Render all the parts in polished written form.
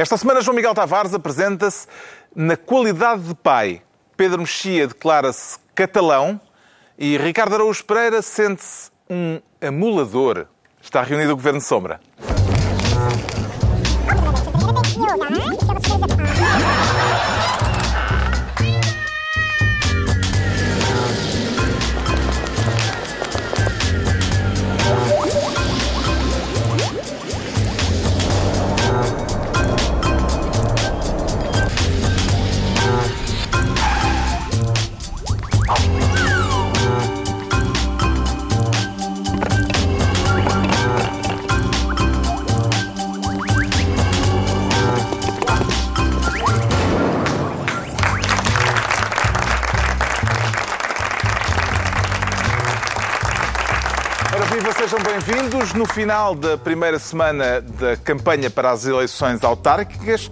Esta semana, João Miguel Tavares apresenta-se na qualidade de pai. Pedro Mexia declara-se catalão e Ricardo Araújo Pereira sente-se um amulador. Está reunido o Governo Sombra. Sejam bem-vindos. No final da primeira semana da campanha para as eleições autárquicas,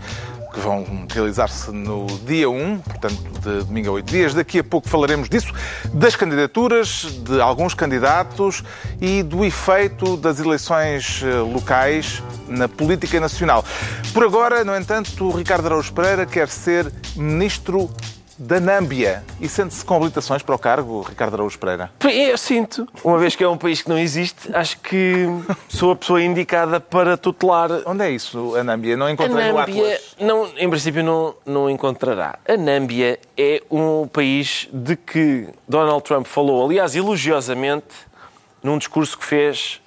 que vão realizar-se no dia 1, portanto, de domingo a 8 dias. Daqui a pouco falaremos disso, das candidaturas, de alguns candidatos e do efeito das eleições locais na política nacional. Por agora, no entanto, o Ricardo Araújo Pereira quer ser ministro da Namíbia. E sente-se com habilitações para o cargo, Ricardo Araújo Pereira? Eu sinto. Uma vez que é um país que não existe, acho que sou a pessoa indicada para tutelar... Onde é isso, a Namíbia? Não encontrei o Atlas. Não, em princípio não encontrará. A Namíbia é um país de que Donald Trump falou, aliás, elogiosamente, num discurso que fez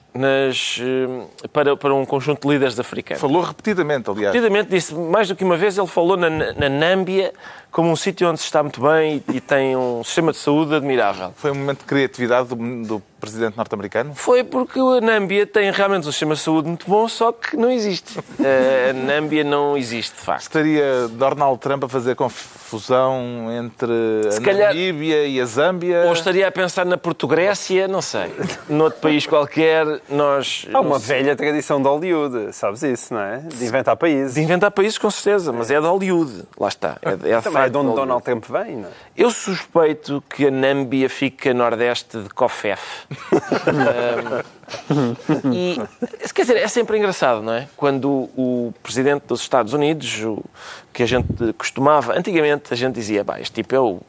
para um conjunto de líderes africanos. Falou repetidamente, aliás. Repetidamente, disse mais do que uma vez, ele falou na Namíbia como um sítio onde se está muito bem e tem um sistema de saúde admirável. Foi um momento de criatividade do presidente norte-americano? Foi, porque a Namíbia tem realmente um sistema de saúde muito bom, só que não existe. A Namíbia não existe, de facto. Estaria Donald Trump a fazer confusão entre Namíbia e a Zâmbia? Ou estaria a pensar na Portugrécia, não sei. Noutro país qualquer, nós... Há uma velha tradição de Hollywood, sabes isso, não é? De inventar países. De inventar países, com certeza, mas é de Hollywood. Lá está. É de onde Donald Trump vem, não é? Eu suspeito que a Namíbia fica a nordeste de Cofef. E, quer dizer, é sempre engraçado, não é? Quando o presidente dos Estados Unidos, que a gente costumava... Antigamente a gente dizia, este tipo é o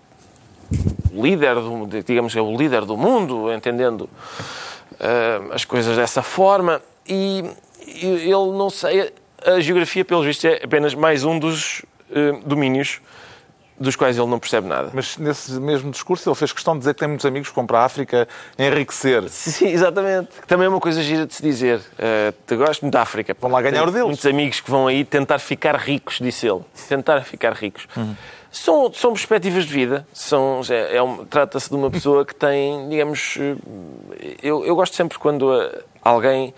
líder do... Digamos, é o líder do mundo, entendendo as coisas dessa forma. E ele, não sei... A geografia, pelo visto, é apenas mais um dos domínios dos quais ele não percebe nada. Mas nesse mesmo discurso ele fez questão de dizer que tem muitos amigos que vão para a África enriquecer. Sim, exatamente. Também é uma coisa gira de se dizer. Te gosto muito da África. Vão lá ganhar o deles. Muitos amigos que vão aí tentar ficar ricos, disse ele. Tentar ficar ricos. São perspectivas de vida. Trata-se de uma pessoa que tem, digamos... Eu gosto sempre quando alguém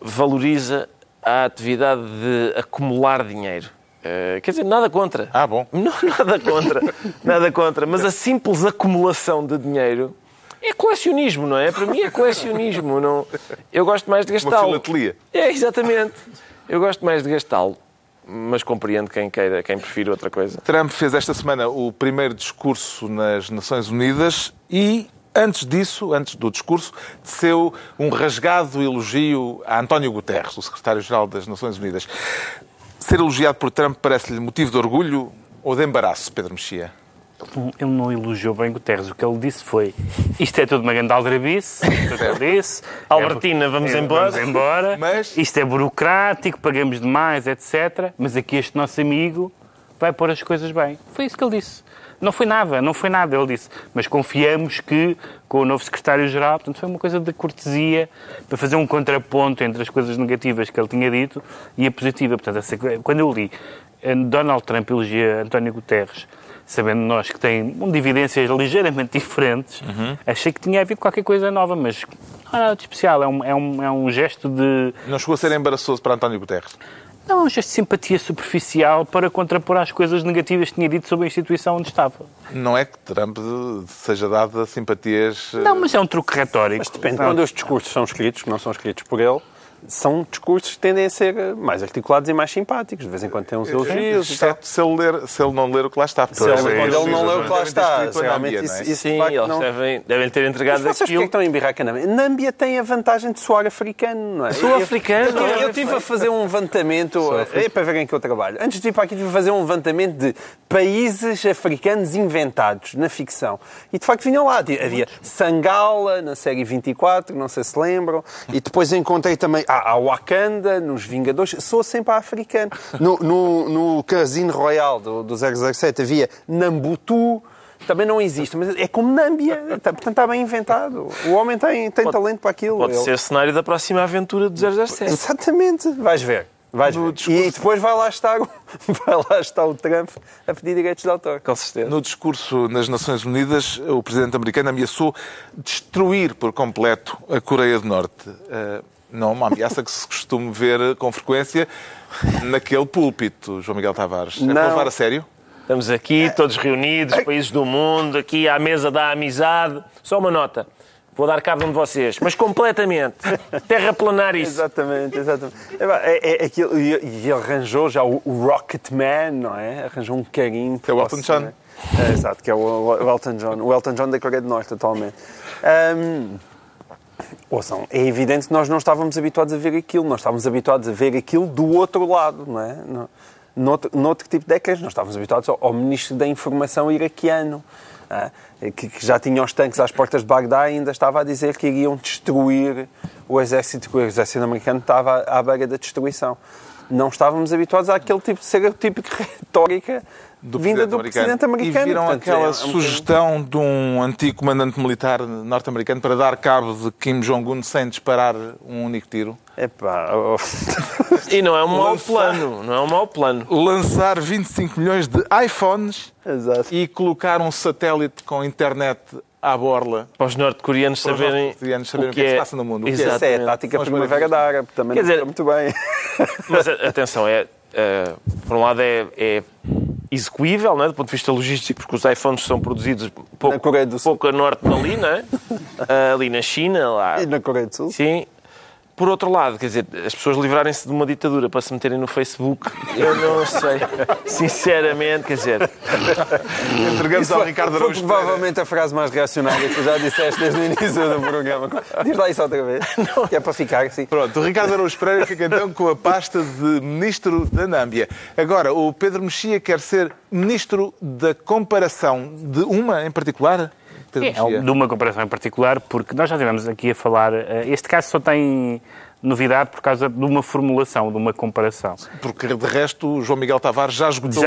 valoriza a atividade de acumular dinheiro. Quer dizer, nada contra. Ah, bom. Não, nada contra. Nada contra. Mas a simples acumulação de dinheiro é colecionismo, não é? Para mim é colecionismo. Não... Eu gosto mais de gastá-lo. Uma filatelia. É, exatamente. Eu gosto mais de gastá-lo. Mas compreendo quem prefira outra coisa. Trump fez esta semana o primeiro discurso nas Nações Unidas e... Antes disso, antes do discurso, teceu um rasgado elogio a António Guterres, o secretário-geral das Nações Unidas. Ser elogiado por Trump parece-lhe motivo de orgulho ou de embaraço, Pedro Mexia? Ele não elogiou bem Guterres. O que ele disse foi, isto é tudo uma grande aldrabice, Albertina, vamos embora. Mas... isto é burocrático, pagamos demais, etc. Mas aqui este nosso amigo vai pôr as coisas bem. Foi isso que ele disse. Não foi nada, ele disse. Mas confiamos que, com o novo secretário-geral, portanto, foi uma coisa de cortesia para fazer um contraponto entre as coisas negativas que ele tinha dito e a positiva. Portanto, quando eu li Donald Trump elogia António Guterres, sabendo nós que tem dividências ligeiramente diferentes, achei que tinha havido qualquer coisa nova, mas não é nada de especial. É um gesto de... Não chegou a ser embaraçoso para António Guterres? Não, é um gesto de simpatia superficial para contrapor às coisas negativas que tinha dito sobre a instituição onde estava. Não é que Trump seja dado a simpatias... Não, mas é um truque retórico. Mas depende. Quando os discursos são escritos, que não são escritos por ele, são discursos que tendem a ser mais articulados e mais simpáticos. De vez em quando tem uns elogios. Exceto se ele não ler o que lá está. Se ele não ler o que lá está. Sim, eles devem ter entregado aquilo. Vocês porquê estão a embirrar com a Namíbia? Namíbia tem a vantagem de suor africano, não é? Suor africano? Eu estive a fazer um levantamento, é para verem que eu trabalho. Antes de ir para aqui, estive a fazer um levantamento de países africanos inventados na ficção. E de facto vinham lá. Havia Sangala na série 24, não sei se lembram. E depois encontrei também a Wakanda, nos Vingadores, sou sempre africano. No Casino Royal do 007 havia Nambutu, também não existe, mas é como Nâmbia, portanto está bem inventado. O homem tem talento para aquilo. Pode ser cenário da próxima aventura do 007. Exatamente, vais ver. E depois vai lá estar o Trump a pedir direitos de autor, com certeza. No discurso nas Nações Unidas, o presidente americano ameaçou destruir por completo a Coreia do Norte. Não, uma ameaça que se costuma ver com frequência naquele púlpito, João Miguel Tavares. É para levar a sério? Estamos aqui, todos reunidos, países do mundo, aqui à mesa da amizade. Só uma nota. Vou dar cabo de vocês, mas completamente. Terraplanar isso. Exatamente. Aquilo, e ele arranjou já o Rocketman, não é? Arranjou um carinho. É o Elton John. Exato, que é o Elton John. O Elton John da Coreia do Norte, atualmente. Ouçam, é evidente que nós não estávamos habituados a ver aquilo. Nós estávamos habituados a ver aquilo do outro lado, não é? Noutro tipo de décadas, nós estávamos habituados ao ministro da Informação iraquiano, que já tinha os tanques às portas de Bagdá e ainda estava a dizer que iriam destruir o exército, que o exército americano estava à beira da destruição. Não estávamos habituados àquele tipo de típica retórica vinda do presidente americano. E viram aquela sugestão de um antigo comandante militar norte-americano para dar cabo de Kim Jong-un sem disparar um único tiro? Epá... E não é um mau plano, não é um mau plano. Lançar 25 milhões de iPhones. Exato. E colocar um satélite com internet à borla. Para os norte-coreanos saberem o que é que se passa no mundo. Exatamente. Essa é a tática primavera da árabe, também não está muito bem. Mas atenção, por um lado é execuível, não é? Do ponto de vista logístico, porque os iPhones são produzidos pouco a norte dali, não é? Ali na China. Lá. E na Coreia do Sul. Sim. Por outro lado, quer dizer, as pessoas livrarem-se de uma ditadura para se meterem no Facebook, eu não sei. Sinceramente, quer dizer... Entregamos ao Ricardo Araújo Pereira. Provavelmente a frase mais reacionária que tu já disseste desde o início do programa. Diz lá isso outra vez, que é para ficar assim. Pronto, o Ricardo Araújo Pereira fica então com a pasta de Ministro da Nâmbia. Agora, o Pedro Mexia quer ser Ministro da Comparação, de uma em particular... de uma comparação em particular, porque nós já estivemos aqui a falar... Este caso só tem novidade por causa de uma formulação, de uma comparação. Porque, de resto, o João Miguel Tavares já esgotou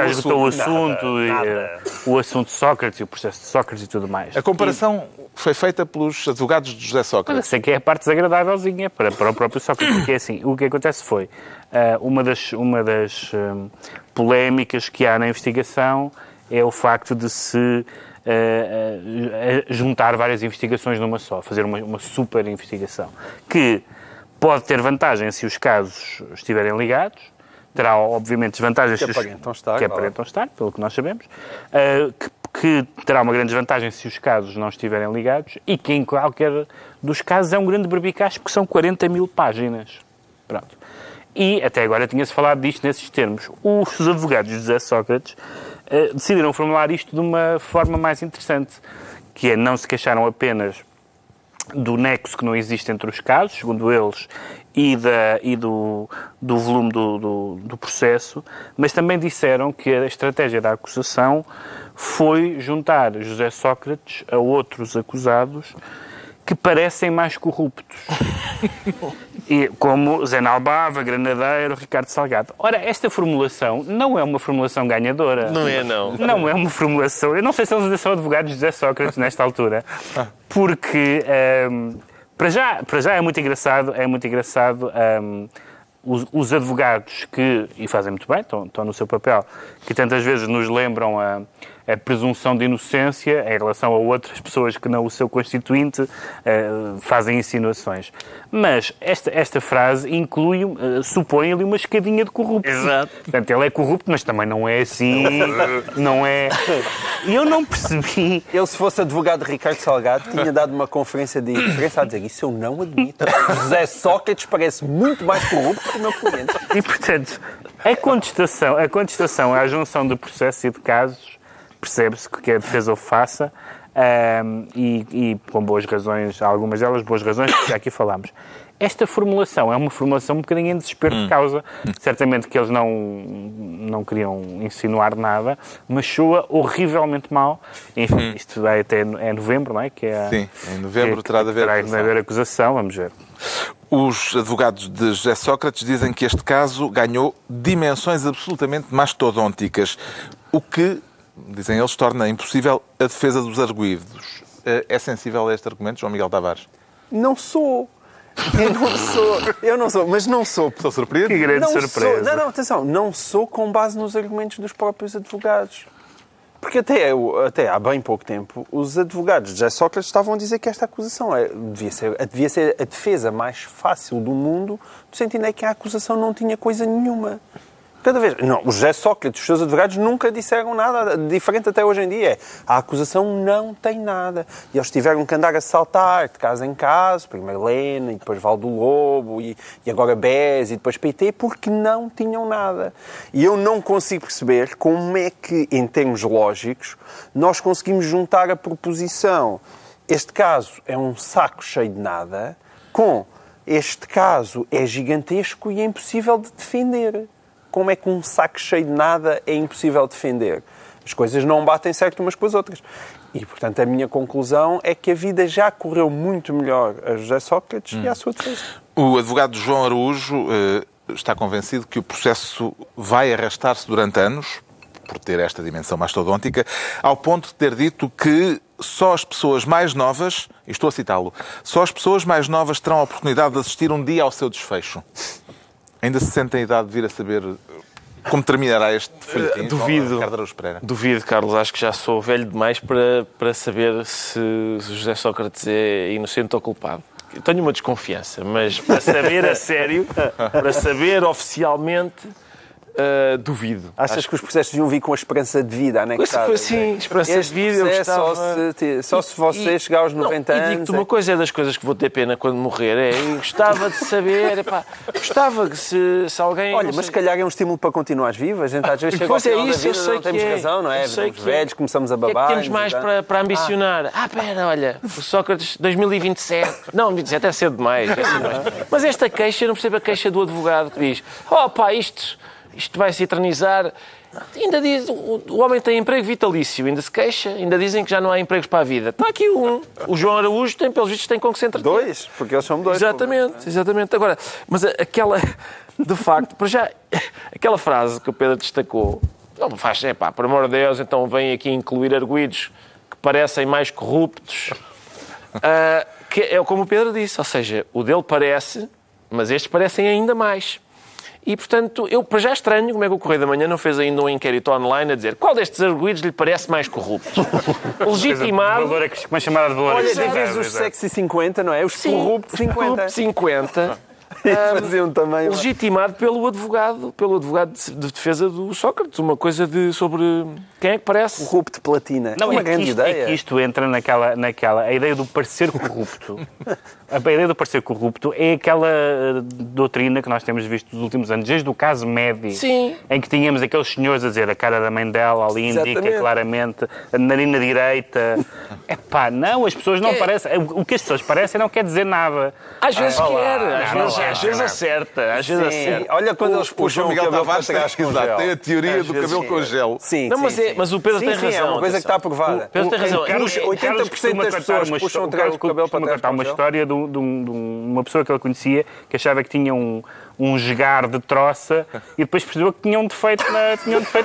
o assunto Sócrates, o processo de Sócrates e tudo mais. A comparação foi feita pelos advogados de José Sócrates. Mas eu sei que é a parte desagradávelzinha para o próprio Sócrates, porque é assim, o que acontece foi uma das polémicas que há na investigação é o facto de se... juntar várias investigações numa só, fazer uma super investigação, que pode ter vantagem se os casos estiverem ligados, terá obviamente desvantagens que aparentam estar, pelo que nós sabemos, que terá uma grande desvantagem se os casos não estiverem ligados e que em qualquer dos casos é um grande berbicaz, porque são 40 mil páginas. Pronto. E até agora tinha-se falado disto nesses termos. Os advogados de José Sócrates decidiram formular isto de uma forma mais interessante, que é não se queixaram apenas do nexo que não existe entre os casos, segundo eles, e do volume do processo, mas também disseram que a estratégia da acusação foi juntar José Sócrates a outros acusados que parecem mais corruptos, como Zena Albava, Granadeiro, Ricardo Salgado. Ora, esta formulação não é uma formulação ganhadora. Não é, não. Não é uma formulação... Eu não sei se eles são advogados de José Sócrates nesta altura, porque, para já é muito engraçado os advogados que, e fazem muito bem, estão no seu papel, que tantas vezes nos lembram a presunção de inocência em relação a outras pessoas que não o seu constituinte fazem insinuações. Mas esta frase inclui, supõe-lhe uma escadinha de corrupto. Exato. Portanto, ele é corrupto, mas também não é assim, não é... E eu não percebi... Ele, se fosse advogado de Ricardo Salgado, tinha dado uma conferência de imprensa a dizer isso eu não admito. José Sócrates parece muito mais corrupto que o meu cliente. E, portanto, a contestação à junção de processo e de casos percebe-se que a defesa o faça e com boas razões, algumas delas boas razões que já aqui falámos. Esta formulação é uma formulação um bocadinho em desespero de causa. Certamente que eles não queriam insinuar nada, mas soa horrivelmente mal. Enfim, isto vai até novembro, não é? Que é sim, em novembro terá de haver acusação. Vamos ver. Os advogados de José Sócrates dizem que este caso ganhou dimensões absolutamente mastodônticas, o que, dizem eles, torna impossível a defesa dos arguídos. É sensível a este argumento, João Miguel Tavares? Eu não sou, mas não sou. Estou surpreendido. Que grande surpresa. Atenção, não sou com base nos argumentos dos próprios advogados. Porque até há bem pouco tempo, os advogados de José Sócrates estavam a dizer que esta acusação devia ser a defesa mais fácil do mundo, no sentido é que a acusação não tinha coisa nenhuma. Cada vez... Não, o José Sócrates, os seus advogados, nunca disseram nada diferente até hoje em dia. A acusação não tem nada. E eles tiveram que andar a saltar de caso em caso, primeiro Lena, e depois Valdo Lobo, e agora BES, e depois PT, porque não tinham nada. E eu não consigo perceber como é que, em termos lógicos, nós conseguimos juntar a proposição este caso é um saco cheio de nada, com este caso é gigantesco e é impossível de defender. Como é que um saco cheio de nada é impossível defender? As coisas não batem certo umas com as outras. E, portanto, a minha conclusão é que a vida já correu muito melhor a José Sócrates e à sua defesa. O advogado João Araújo está convencido que o processo vai arrastar-se durante anos, por ter esta dimensão mastodôntica, ao ponto de ter dito que só as pessoas mais novas, e estou a citá-lo, só as pessoas mais novas terão a oportunidade de assistir um dia ao seu desfecho. Ainda se sentem a idade de vir a saber como terminará este folhetim? Duvido, Ricardo Araújo Pereira. Duvido, Carlos. Acho que já sou velho demais para saber se José Sócrates é inocente ou culpado. Eu tenho uma desconfiança, mas para saber a sério, para saber oficialmente, duvido. Achas que os processos deviam vir com a esperança de vida anexada? Sim, esperança este de vida. Eu gostava... só se você chegar aos 90 anos... E digo-te uma coisa, é das coisas que vou ter pena quando morrer. Eu gostava de saber... gostava que se alguém... Olha, mas se calhar é um estímulo para continuares vivo. A gente às vezes chega ao final da vida, não temos razão, não é? Estamos velhos, começamos a babar... O que é que temos mais para ambicionar? Pera, olha, o Sócrates 2027... Não, 2027 é cedo demais. Mas esta queixa, eu não percebo a queixa do advogado que diz isto vai se eternizar. Ainda diz, o homem tem emprego vitalício, ainda se queixa, ainda dizem que já não há empregos para a vida. Está aqui um. O João Araújo tem, pelos vistos, tem com que se entreter. Dois, porque eles são dois. Exatamente. Agora, mas aquela, de facto, para já, aquela frase que o Pedro destacou, não me faz, por amor de Deus, então vêm aqui incluir arguidos que parecem mais corruptos. Que é como o Pedro disse, ou seja, o dele parece, mas estes parecem ainda mais. E, portanto, eu para já estranho como é que o Correio da Manhã não fez ainda um inquérito online a dizer qual destes arguidos lhe parece mais corrupto. Legitimado... Como é chamada de valor? Olha, tens os sexy 50, não é? Os corruptos 50. Faziam também, legitimado pelo advogado de defesa do Sócrates. Uma coisa sobre quem é que parece corrupto de platina. Não, é uma grande ideia. É que isto entra naquela a ideia do parecer corrupto. A ideia do parecer corrupto é aquela doutrina que nós temos visto nos últimos anos, desde o caso Médi, sim, em que tínhamos aqueles senhores a dizer a cara da mãe dela ali indica claramente a narina direita. Não, as pessoas não parecem. O que as pessoas parecem não quer dizer nada. Às vezes Às vezes acerta. Olha quando eles puxam o Miguel Tavares, acho que tem a teoria do cabelo com gel. Sim, não, mas o Pedro tem razão. É uma coisa que está aprovada. O Pedro tem razão. 80% das pessoas puxam o cabelo para trás. Há uma história de uma pessoa que ele conhecia que achava que tinha um jogar de troça e depois percebeu que tinha um defeito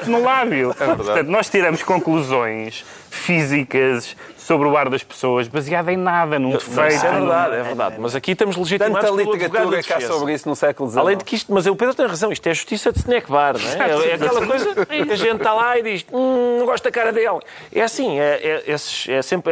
no lábio. Portanto, nós tiramos conclusões físicas, sobre o ar das pessoas baseada em nada, num defeito. Isso é verdade, mas aqui estamos legitimados pelo advogado da defesa. Tanta literatura cá sobre isso no século XIX. Além de que isto, mas o Pedro tem razão, isto é a justiça de snack bar, não é? É aquela coisa que a gente está lá e diz, não gosto da cara dele. É assim, é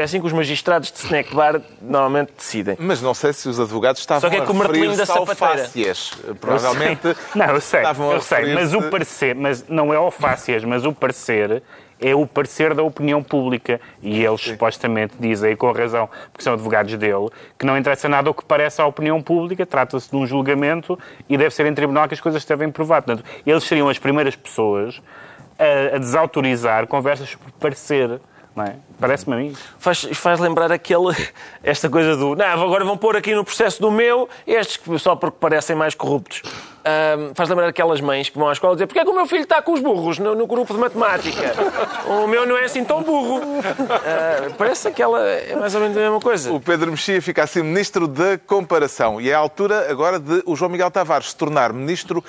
assim que os magistrados de snack bar normalmente decidem. Mas não sei se os advogados estavam a referir-se ao fácias. Provavelmente estavam a referir-se... Mas o parecer, mas não é o fácias, mas o parecer... é o parecer da opinião pública. E eles, sim, supostamente dizem, com razão, porque são advogados dele, que não interessa nada o que parece à opinião pública, trata-se de um julgamento e deve ser em tribunal que as coisas se devem provar. Portanto, eles seriam as primeiras pessoas a desautorizar conversas por parecer. Não é? Parece-me a mim. Faz lembrar esta coisa do... Não, agora vão pôr aqui no processo do meu estes só porque parecem mais corruptos. Faz lembrar aquelas mães que vão à escola dizer porque é que o meu filho está com os burros no grupo de matemática? O meu não é assim tão burro. Parece aquela... É mais ou menos a mesma coisa. O Pedro Mexia fica assim ministro da comparação. E é a altura agora de o João Miguel Tavares se tornar ministro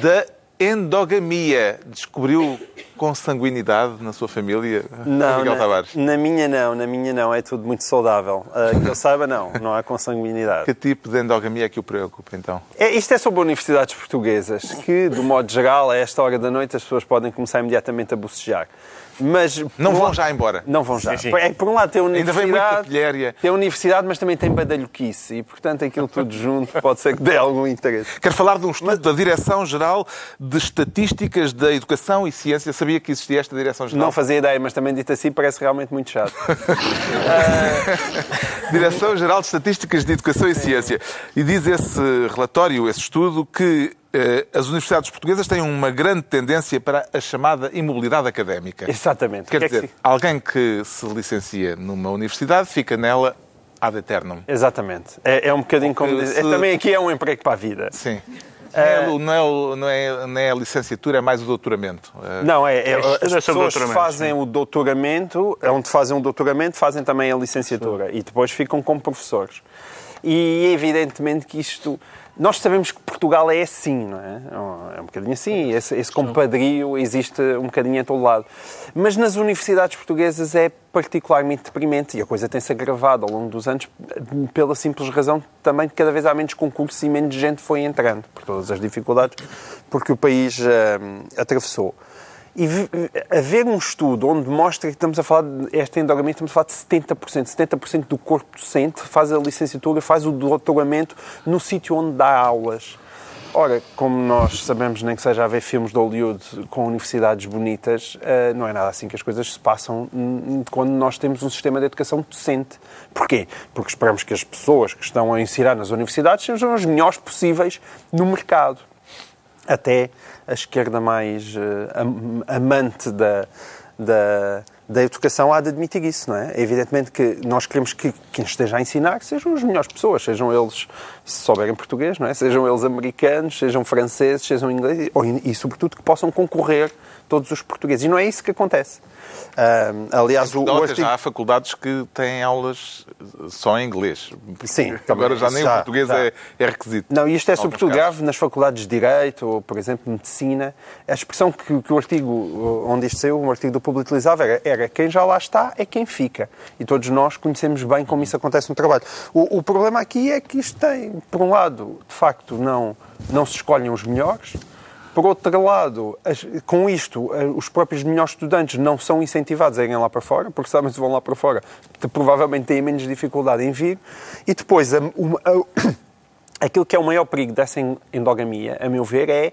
da endogamia. Descobriu consanguinidade na sua família, não, Miguel Tavares? Na minha não, é tudo muito saudável. Que eu saiba, não há consanguinidade. Que tipo de endogamia é que o preocupa, então? Isto é sobre universidades portuguesas, que, do modo geral, a esta hora da noite as pessoas podem começar imediatamente a bocejar. Mas não vão já embora. Não vão já. Sim. É que por um lado tem a universidade, ainda vem muita pilhéria. Tem a universidade, mas também tem badalhoquice. E, portanto, aquilo tudo junto pode ser que dê algum interesse. Quero falar de um estudo da Direção-Geral de Estatísticas da Educação e Ciência. Sabia que existia esta Direção-Geral? Não fazia ideia, mas também dito assim parece realmente muito chato. Direção-Geral de Estatísticas de Educação e Ciência. E diz esse relatório, esse estudo, que as universidades portuguesas têm uma grande tendência para a chamada imobilidade académica. Exatamente. Quer dizer, alguém que se licencia numa universidade fica nela ad eternum. Exatamente. É um bocadinho como... Também aqui é um emprego para a vida. Sim. Não é a licenciatura, é mais o doutoramento. Não, as pessoas fazem o doutoramento, onde fazem um doutoramento, fazem também a licenciatura. Sim. E depois ficam como professores. E evidentemente que isto... Nós sabemos que Portugal é assim, não é? É um bocadinho assim, esse compadrio existe um bocadinho em todo lado. Mas nas universidades portuguesas é particularmente deprimente e a coisa tem-se agravado ao longo dos anos pela simples razão também que cada vez há menos concursos e menos gente foi entrando, por todas as dificuldades, porque o país atravessou. E haver um estudo onde mostra que estamos a falar desta endogamia, estamos a falar de 70%. 70% do corpo docente faz a licenciatura, faz o doutoramento no sítio onde dá aulas. Ora, como nós sabemos, nem que seja a ver filmes de Hollywood com universidades bonitas, não é nada assim que as coisas se passam quando nós temos um sistema de educação decente. Porquê? Porque esperamos que as pessoas que estão a ensinar nas universidades sejam as melhores possíveis no mercado. Até a esquerda mais amante da educação há de admitir isso, não é? Evidentemente que nós queremos que quem esteja a ensinar sejam as melhores pessoas, sejam eles, se souberem português, não é? Sejam eles americanos, sejam franceses, sejam ingleses, e sobretudo que possam concorrer todos os portugueses. E não é isso que acontece. Aliás, há faculdades que têm aulas só em inglês. Sim. Agora já nem o português é requisito. Não, e isto é sobretudo grave nas faculdades de Direito ou, por exemplo, Medicina. A expressão que o artigo onde isto saiu, o artigo do Público utilizava, era quem já lá está é quem fica. E todos nós conhecemos bem como isso acontece no trabalho. O problema aqui é que isto tem, por um lado, de facto, não se escolhem os melhores. Por outro lado, com isto, os próprios melhores estudantes não são incentivados a irem lá para fora, porque sabem que se vão lá para fora, provavelmente têm menos dificuldade em vir. E depois, aquilo que é o maior perigo dessa endogamia, a meu ver, é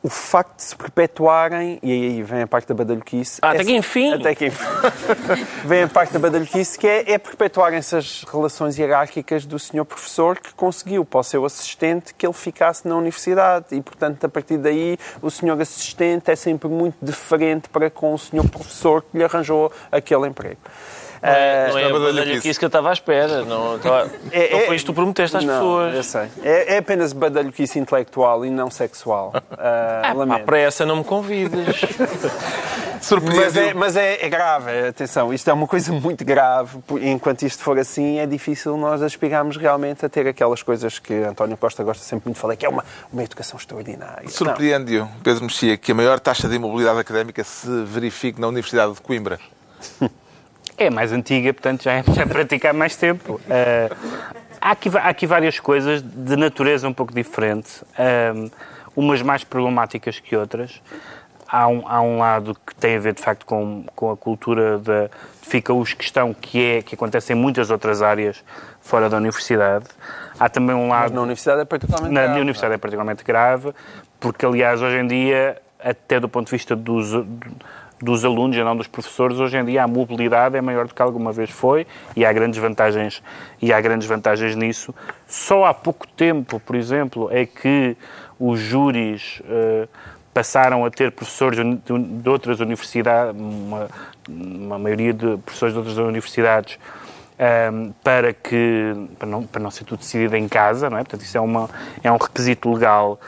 o facto de se perpetuarem, e aí vem a parte da badalhoquice... Até que enfim! Vem a parte da badalhoquice, que é perpetuarem essas relações hierárquicas do senhor professor que conseguiu para o seu assistente que ele ficasse na universidade. E, portanto, a partir daí, o senhor assistente é sempre muito diferente para com o senhor professor que lhe arranjou aquele emprego. Não é isso que eu estava à espera. Não foi isto que tu prometeste às pessoas. Eu sei. É apenas badalhoquice intelectual e não sexual. Para essa não me convides. Mas é grave, atenção. Isto é uma coisa muito grave. Enquanto isto for assim, é difícil nós aspirarmos realmente a ter aquelas coisas que António Costa gosta sempre muito de falar, que é uma educação extraordinária. Surpreende-o, Pedro Mexia, que a maior taxa de imobilidade académica se verifique na Universidade de Coimbra. É mais antiga, portanto já é praticar mais tempo. Há aqui várias coisas de natureza um pouco diferente, umas mais problemáticas que outras. Há um lado que tem a ver, de facto, com a cultura da fica-os questão, que acontece em muitas outras áreas fora da universidade. Há também um lado... Mas na universidade é particularmente grave. Na universidade é particularmente grave, porque, aliás, hoje em dia, até do ponto de vista dos alunos e não dos professores, hoje em dia a mobilidade é maior do que alguma vez foi e há grandes vantagens nisso. Só há pouco tempo, por exemplo, é que os júris passaram a ter professores de outras universidades, uma maioria de professores de outras universidades, para não ser tudo decidido em casa, não é? Portanto, isso é um requisito legal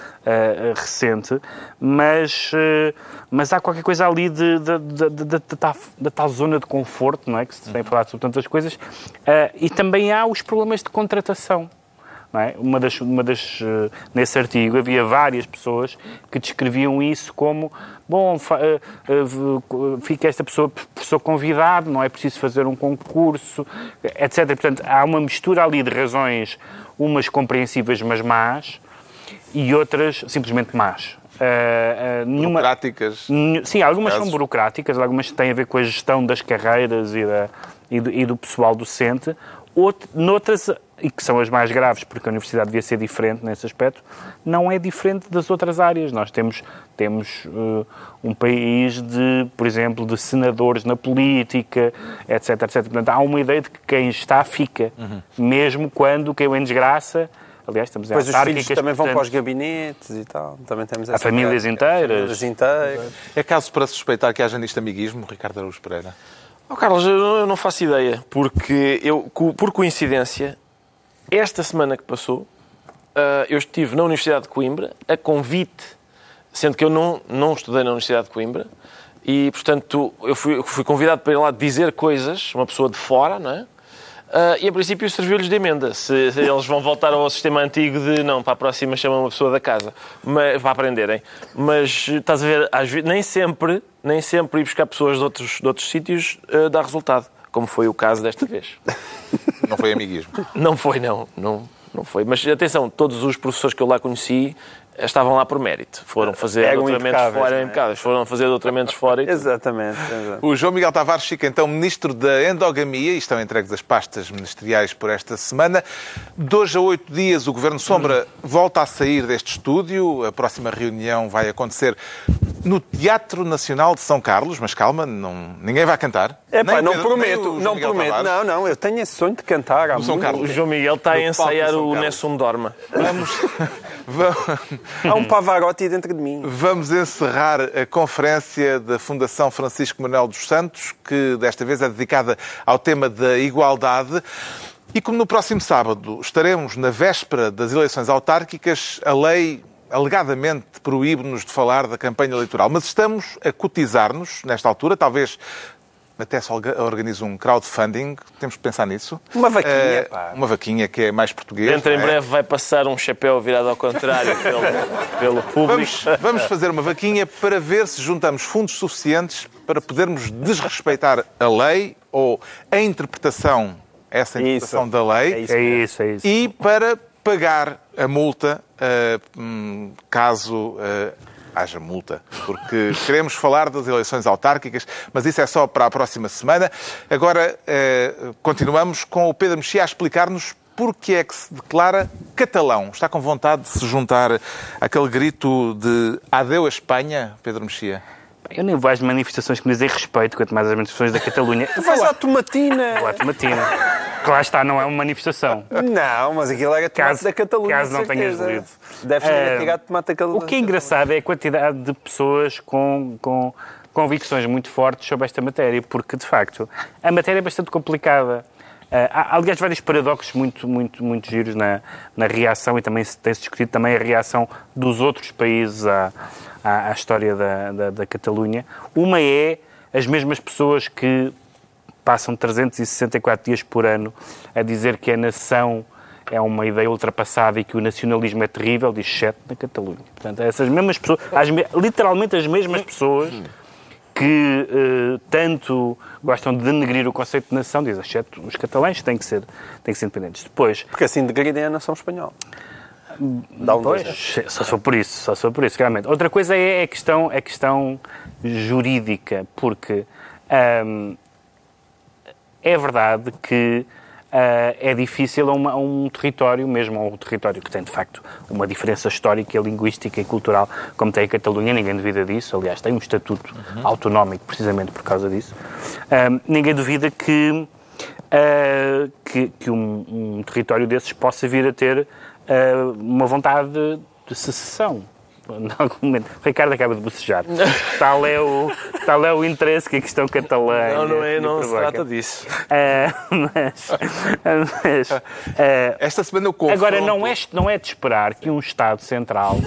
recente, mas há qualquer coisa ali da tal zona de conforto, não é? Que se tem falado sobre tantas coisas, e também há os problemas de contratação. Não é? Nesse artigo havia várias pessoas que descreviam isso como fica esta pessoa professor convidado, não é preciso fazer um concurso, etc. Portanto, há uma mistura ali de razões, umas compreensíveis mas más e outras simplesmente más. Burocráticas? Sim, algumas são burocráticas, algumas têm a ver com a gestão das carreiras e do pessoal docente. Noutras, e que são as mais graves, porque a universidade devia ser diferente nesse aspecto, não é diferente das outras áreas. Nós temos um país por exemplo, de senadores na política, etc, etc. Portanto, há uma ideia de que quem está fica, mesmo quando caiu em desgraça. Aliás, estamos em pois os filhos também vão para os gabinetes e tal. Também temos essa famílias inteiras. É caso para suspeitar que haja neste amiguismo, Ricardo Araújo Pereira? Oh, Carlos, eu não faço ideia, porque por coincidência, esta semana que passou, eu estive na Universidade de Coimbra, a convite, sendo que eu não estudei na Universidade de Coimbra, e, portanto, eu fui convidado para ir lá dizer coisas, uma pessoa de fora, não é? E, a princípio, serviu-lhes de emenda. Se eles vão voltar ao sistema antigo de, não, para a próxima chamam uma pessoa da casa, mas, para aprenderem. Mas, estás a ver, às vezes, nem sempre ir buscar pessoas de outros sítios dá resultado, como foi o caso desta vez. Não foi amiguismo? Não foi. Mas, atenção, todos os professores que eu lá conheci estavam lá por mérito. Foram fazer doutoramentos fora. Impecáveis, foram fazer doutoramentos fora. Exatamente. O João Miguel Tavares fica, então, Ministro da Endogamia e estão entregues as pastas ministeriais por esta semana. 2 a 8 dias o Governo Sombra volta a sair deste estúdio. A próxima reunião vai acontecer no Teatro Nacional de São Carlos, mas calma, ninguém vai cantar. Não prometo. Não, eu tenho esse sonho de cantar. O João Miguel está a ensaiar o Nessum Dorma. Há um Pavarotti dentro de mim. Vamos encerrar a conferência da Fundação Francisco Manuel dos Santos, que desta vez é dedicada ao tema da igualdade. E como no próximo sábado estaremos na véspera das eleições autárquicas, a lei alegadamente proíbe-nos de falar da campanha eleitoral. Mas estamos a cotizar-nos, nesta altura, talvez até se organiza um crowdfunding, temos que pensar nisso. Uma vaquinha, uma vaquinha que é mais português. Dentro em breve vai passar um chapéu virado ao contrário pelo público. Vamos fazer uma vaquinha para ver se juntamos fundos suficientes para podermos desrespeitar a lei ou essa interpretação da lei. É isso. E para pagar a multa, caso haja multa, porque queremos falar das eleições autárquicas, mas isso é só para a próxima semana. Agora continuamos com o Pedro Mexia a explicar-nos porque é que se declara catalão. Está com vontade de se juntar àquele grito de Adeu à Espanha, Pedro Mexia? Eu nem vou às manifestações que me dizem respeito, quanto mais às manifestações da Catalunha. Tu vais à tomatina. Vou à tomatina. Que lá está, não é uma manifestação. Não, mas aquilo é a tomate da Catalunha. Caso não tenhas lido. Deves ter tirado tomate da Catalunha. O que é engraçado é a quantidade de pessoas com convicções muito fortes sobre esta matéria, porque, de facto, a matéria é bastante complicada. Há, aliás, vários paradoxos muito giros na reação, e também tem-se discutido também a reação dos outros países à história da Catalunha. Uma é as mesmas pessoas que passam 364 dias por ano a dizer que a nação é uma ideia ultrapassada e que o nacionalismo é terrível, exceto na Catalunha. Portanto, essas mesmas pessoas, literalmente as mesmas pessoas que tanto gostam de denegrir o conceito de nação, dizem, exceto os catalães, têm que ser independentes. Depois, porque assim degradem a nação espanhola. Pois, só sou por isso, claramente. Outra coisa é a questão jurídica, porque é verdade que é difícil a um território, mesmo a um território que tem, de facto, uma diferença histórica, linguística e cultural, como tem a Catalunha, ninguém duvida disso, aliás, tem um estatuto autonómico precisamente por causa disso, ninguém duvida que um território desses possa vir a ter uma vontade de secessão. Em algum momento. O Ricardo acaba de bocejar. Tal é o interesse que a questão catalã. Não se trata disso. Esta semana eu confronto. Agora, não é de esperar que um Estado Central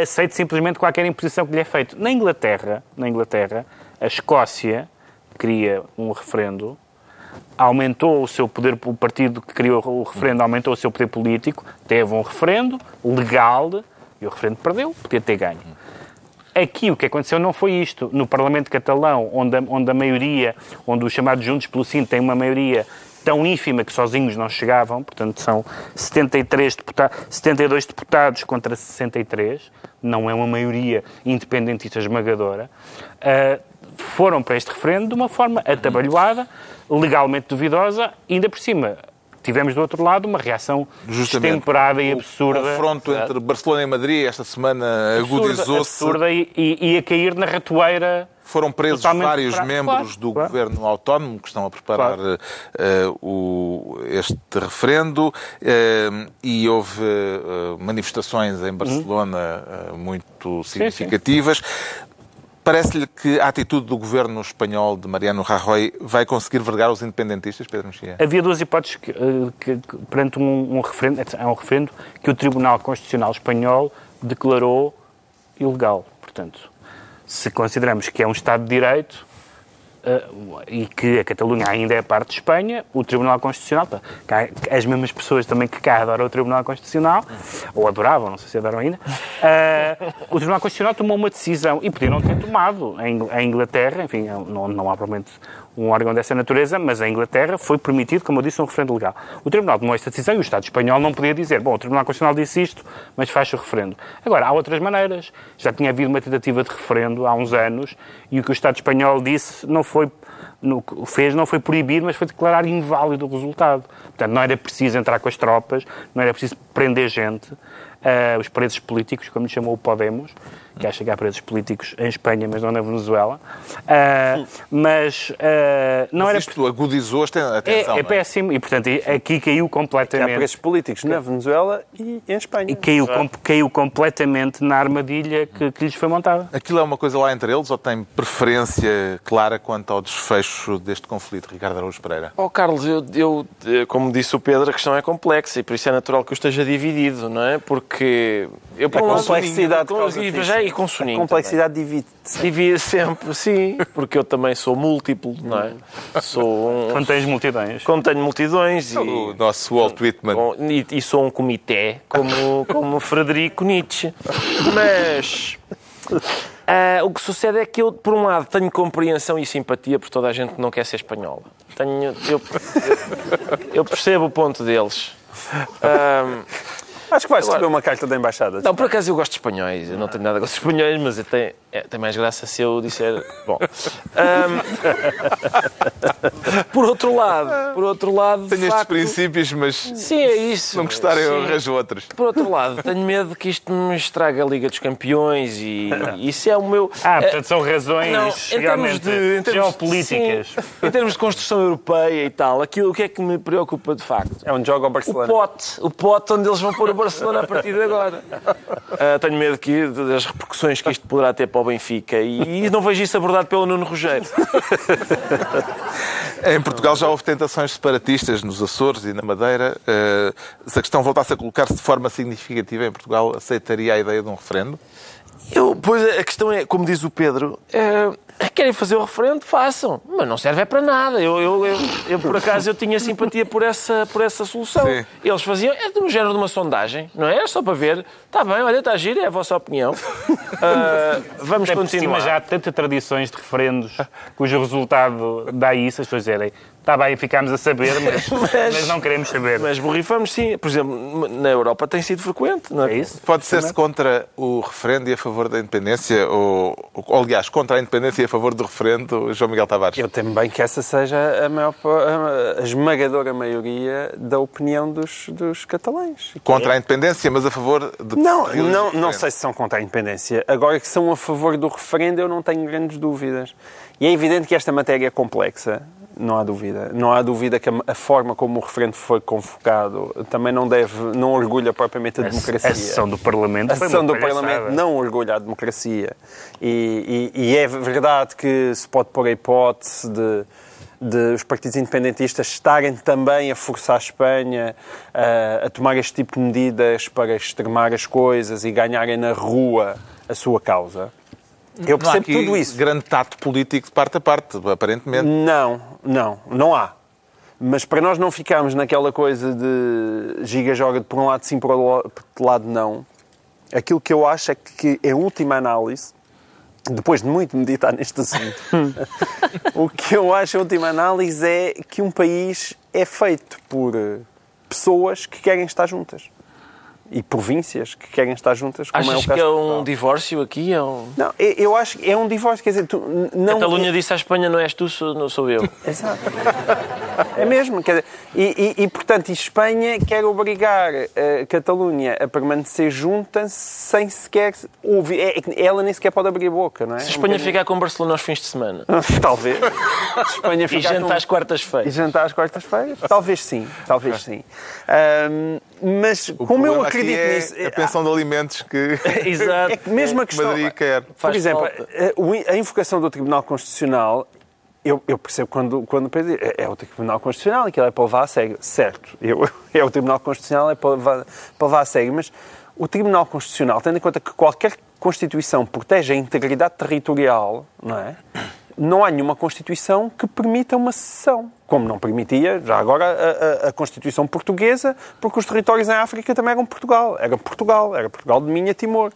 aceite simplesmente qualquer imposição que lhe é feita. Na Inglaterra, a Escócia cria um referendo, aumentou o seu poder, o partido que criou o referendo aumentou o seu poder político, teve um referendo legal e o referendo perdeu, podia ter ganho. Aqui o que aconteceu não foi isto. No Parlamento catalão, onde a maioria, onde os chamados Juntos pelo Sim têm uma maioria tão ínfima que sozinhos não chegavam, portanto são 72 deputados contra 63, não é uma maioria independentista esmagadora, foram para este referendo de uma forma atabalhoada, legalmente duvidosa, e ainda por cima tivemos do outro lado uma reação extemporada e absurda. O confronto entre Barcelona e Madrid esta semana agudizou-se. Absurda e a cair na ratoeira. Foram presos vários membros do governo autónomo que estão a preparar este referendo, e houve manifestações em Barcelona muito significativas. Sim. Parece-lhe que a atitude do governo espanhol de Mariano Rajoy vai conseguir vergar os independentistas, Pedro Mexia? Havia duas hipóteses que perante um referendo que o Tribunal Constitucional Espanhol declarou ilegal. Portanto, se consideramos que é um Estado de Direito e que a Catalunha ainda é parte de Espanha, o Tribunal Constitucional, as mesmas pessoas também que cá adoram o Tribunal Constitucional, ou adoravam, não sei se adoram ainda, o Tribunal Constitucional tomou uma decisão, e podia não ter tomado. A Inglaterra, enfim, não há provavelmente um órgão dessa natureza, mas a Inglaterra foi permitido, como eu disse, um referendo legal. O Tribunal tomou esta decisão e o Estado espanhol não podia dizer, bom, o Tribunal Constitucional disse isto, mas faz o referendo. Agora, há outras maneiras. Já tinha havido uma tentativa de referendo há uns anos e o que o Estado espanhol disse não foi proibido, mas foi declarar inválido o resultado. Portanto, não era preciso entrar com as tropas, não era preciso prender gente, os presos políticos, como lhe chamou o Podemos, que acha que há presos políticos em Espanha, mas não na Venezuela. Mas isto agudizou esta atenção. É péssimo, e portanto aqui caiu completamente. Aqui há presos políticos na Venezuela e em Espanha. E caiu completamente na armadilha que lhes foi montada. Aquilo é uma coisa lá entre eles, ou tem preferência clara quanto ao desfecho deste conflito, Ricardo Araújo Pereira? Carlos, eu, como disse o Pedro, a questão é complexa e por isso é natural que eu esteja dividido, não é? Porque eu, por um lado, com soninho. A complexidade divide-se. Divide sempre, sim, porque eu também sou múltiplo, não é? Contens multidões. Contenho multidões. É o nosso Walt Whitman. E sou um comitê, como Frederico Nietzsche. Mas o que sucede é que eu, por um lado, tenho compreensão e simpatia por toda a gente que não quer ser espanhola. Eu percebo o ponto deles. Acho que vais receber uma carta da embaixada. Não, por acaso eu gosto de espanhóis. Eu não tenho nada contra espanhóis, mas tem mais graça se eu disser... Bom. Por outro lado... Tenho estes princípios, mas... Sim, é isso. Se não gostarem, eu arranjo outros. Por outro lado, tenho medo que isto me estrague a Liga dos Campeões e... Isso é o meu... portanto, são razões realmente geopolíticas. Sim, em termos de construção europeia e tal, aquilo que é que me preocupa, de facto... É um jogo ao Barcelona. O pote onde eles vão pôr o Barcelona a partir de agora. Tenho medo das repercussões que isto poderá ter para o Benfica e não vejo isso abordado pelo Nuno Rogério. Em Portugal já houve tentações separatistas nos Açores e na Madeira. Se a questão voltasse a colocar-se de forma significativa em Portugal, aceitaria a ideia de um referendo? Pois a questão é, como diz o Pedro, querem fazer o referendo, façam, mas não serve é para nada. Por acaso, eu tinha simpatia por essa solução. Sim. Eles faziam, é de um género de uma sondagem, não é? Só para ver, está bem, olha, está giro, é a vossa opinião. Vamos até continuar. Mas já há tantas tradições de referendos cujo resultado dá isso, as pessoas dizem, está bem, ficámos a saber, mas não queremos saber. Mas borrifamos, sim. Por exemplo, na Europa tem sido frequente, não é? É isso? Pode ser-se contra o referendo e a favor da independência, ou aliás, contra a independência e a favor do referendo, João Miguel Tavares. Eu também que essa seja a esmagadora maioria da opinião dos catalães. Contra a independência, mas a favor de... Não sei se são contra a independência. Agora que são a favor do referendo, eu não tenho grandes dúvidas. E é evidente que esta matéria é complexa. Não há dúvida. Não há dúvida que a forma como o referendo foi convocado também não orgulha propriamente a democracia. A sessão do Parlamento não orgulha a democracia. E é verdade que se pode pôr a hipótese de os partidos independentistas estarem também a forçar a Espanha a tomar este tipo de medidas para extremar as coisas e ganharem na rua a sua causa. Eu percebo tudo isso. Grande tato político de parte a parte, aparentemente. Não há. Mas para nós não ficarmos naquela coisa de giga-joga de por um lado sim, por outro lado não, aquilo que eu acho é que, em última análise, depois de muito meditar neste assunto, o que eu acho, em última análise, é que um país é feito por pessoas que querem estar juntas. E províncias que querem estar juntas. Como achas que é um divórcio aqui? Não, eu acho que é um divórcio. Quer dizer, Catalunha disse à Espanha, não és tu, não sou eu. Exato. É mesmo. Quer dizer, portanto, Espanha quer obrigar a Catalunha a permanecer junta sem sequer ouvir. Ela nem sequer pode abrir a boca, não é? Se a Espanha ficar com Barcelona aos fins de semana. Talvez. Se Espanha ficar jantar às quartas-feiras. Talvez sim. Mas como eu acredito nisso... a pensão de alimentos que exato. É que mesmo a questão, Madrid quer. Por exemplo, a invocação do Tribunal Constitucional, eu percebo quando pedi, é o Tribunal Constitucional, aquilo é para levar a sério. Certo, é o Tribunal Constitucional, é para levar a sério, mas o Tribunal Constitucional, tendo em conta que qualquer Constituição protege a integridade territorial, não é? Não há nenhuma Constituição que permita uma cessão, como não permitia, já agora, a Constituição portuguesa, porque os territórios em África também eram Portugal. Era Portugal de Minha Timor.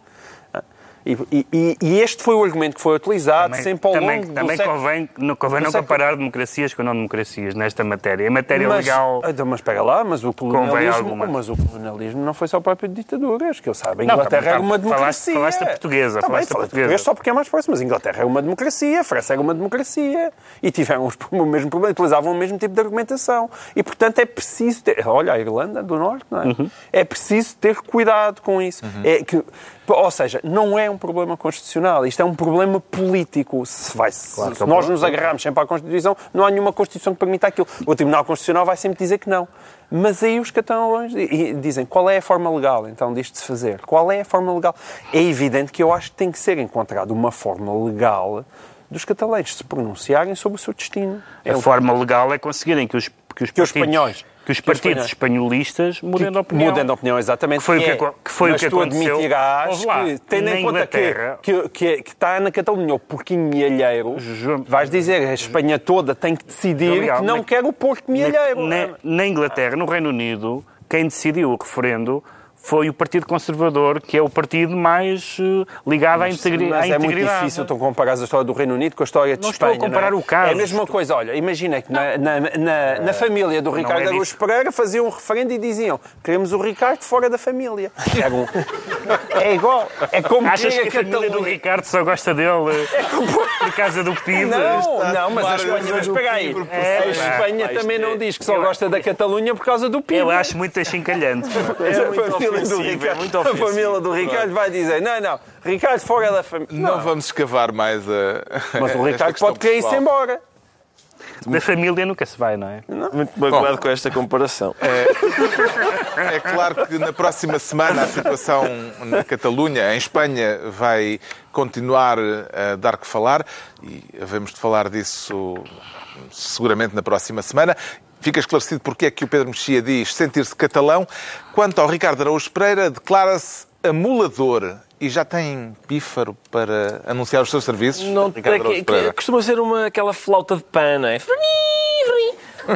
E este foi o argumento que foi utilizado sempre ao longo do século. Também convém não comparar democracias com não-democracias nesta matéria. É matéria legal... Mas pega lá, mas o colonialismo não foi só próprio de ditaduras, que eu saiba. A Inglaterra era uma democracia. Falaste da portuguesa. Falaste da portuguesa só porque é mais próximo, mas a Inglaterra era uma democracia, a França era uma democracia. E tiveram o mesmo problema, utilizavam o mesmo tipo de argumentação. E, portanto, é preciso ter... Olha, a Irlanda do Norte, não é? Uhum. É preciso ter cuidado com isso. Uhum. Ou seja, não é um problema constitucional, isto é um problema político. Se nós nos agarrarmos sempre à Constituição, não há nenhuma Constituição que permita aquilo. O Tribunal Constitucional vai sempre dizer que não. Mas aí os catalães dizem, qual é a forma legal, então, disto se fazer? Qual é a forma legal? É evidente que eu acho que tem que ser encontrada uma forma legal dos catalães se pronunciarem sobre o seu destino. A forma legal é conseguirem que os partidos espanholistas mudem de opinião. Mudem de opinião, exatamente. Que foi o que aconteceu. Mas tu admitirás que, tendo em conta que está na Catalunha o porquinho mielheiro, vais dizer, a Espanha toda tem que decidir que não quer o porco mielheiro. Na Inglaterra, no Reino Unido, quem decidiu o referendo foi o Partido Conservador, que é o partido mais ligado à integridade. Mas é muito difícil tu comparares a história do Reino Unido com a história de Espanha. Não estou a comparar o caso. É a mesma coisa. Olha, imagina que na família do Ricardo Araújo Pereira faziam um referendo e diziam queremos o Ricardo fora da família. É igual. É como achas que a família do Ricardo só gosta dele por causa do PIB? Não, mas a Espanha... Mas pega aí. A Espanha também não diz que só gosta da Catalunha por causa do PIB. Eu acho muito achincalhante. A família do Ricardo vai dizer não, Ricardo fora da família. Não vamos escavar mais a... Mas o Ricardo pode querer ir-se embora. Da família nunca se vai, não é? Não. Muito magoado com esta comparação. É claro que na próxima semana a situação na Catalunha, em Espanha, vai continuar a dar que falar e havemos de falar disso seguramente na próxima semana. Fica esclarecido porque é que o Pedro Mexia diz sentir-se catalão. Quanto ao Ricardo Araújo Pereira, declara-se amulador E já tem pífaro para anunciar os seus serviços? Não, costuma ser aquela flauta de pano, não é?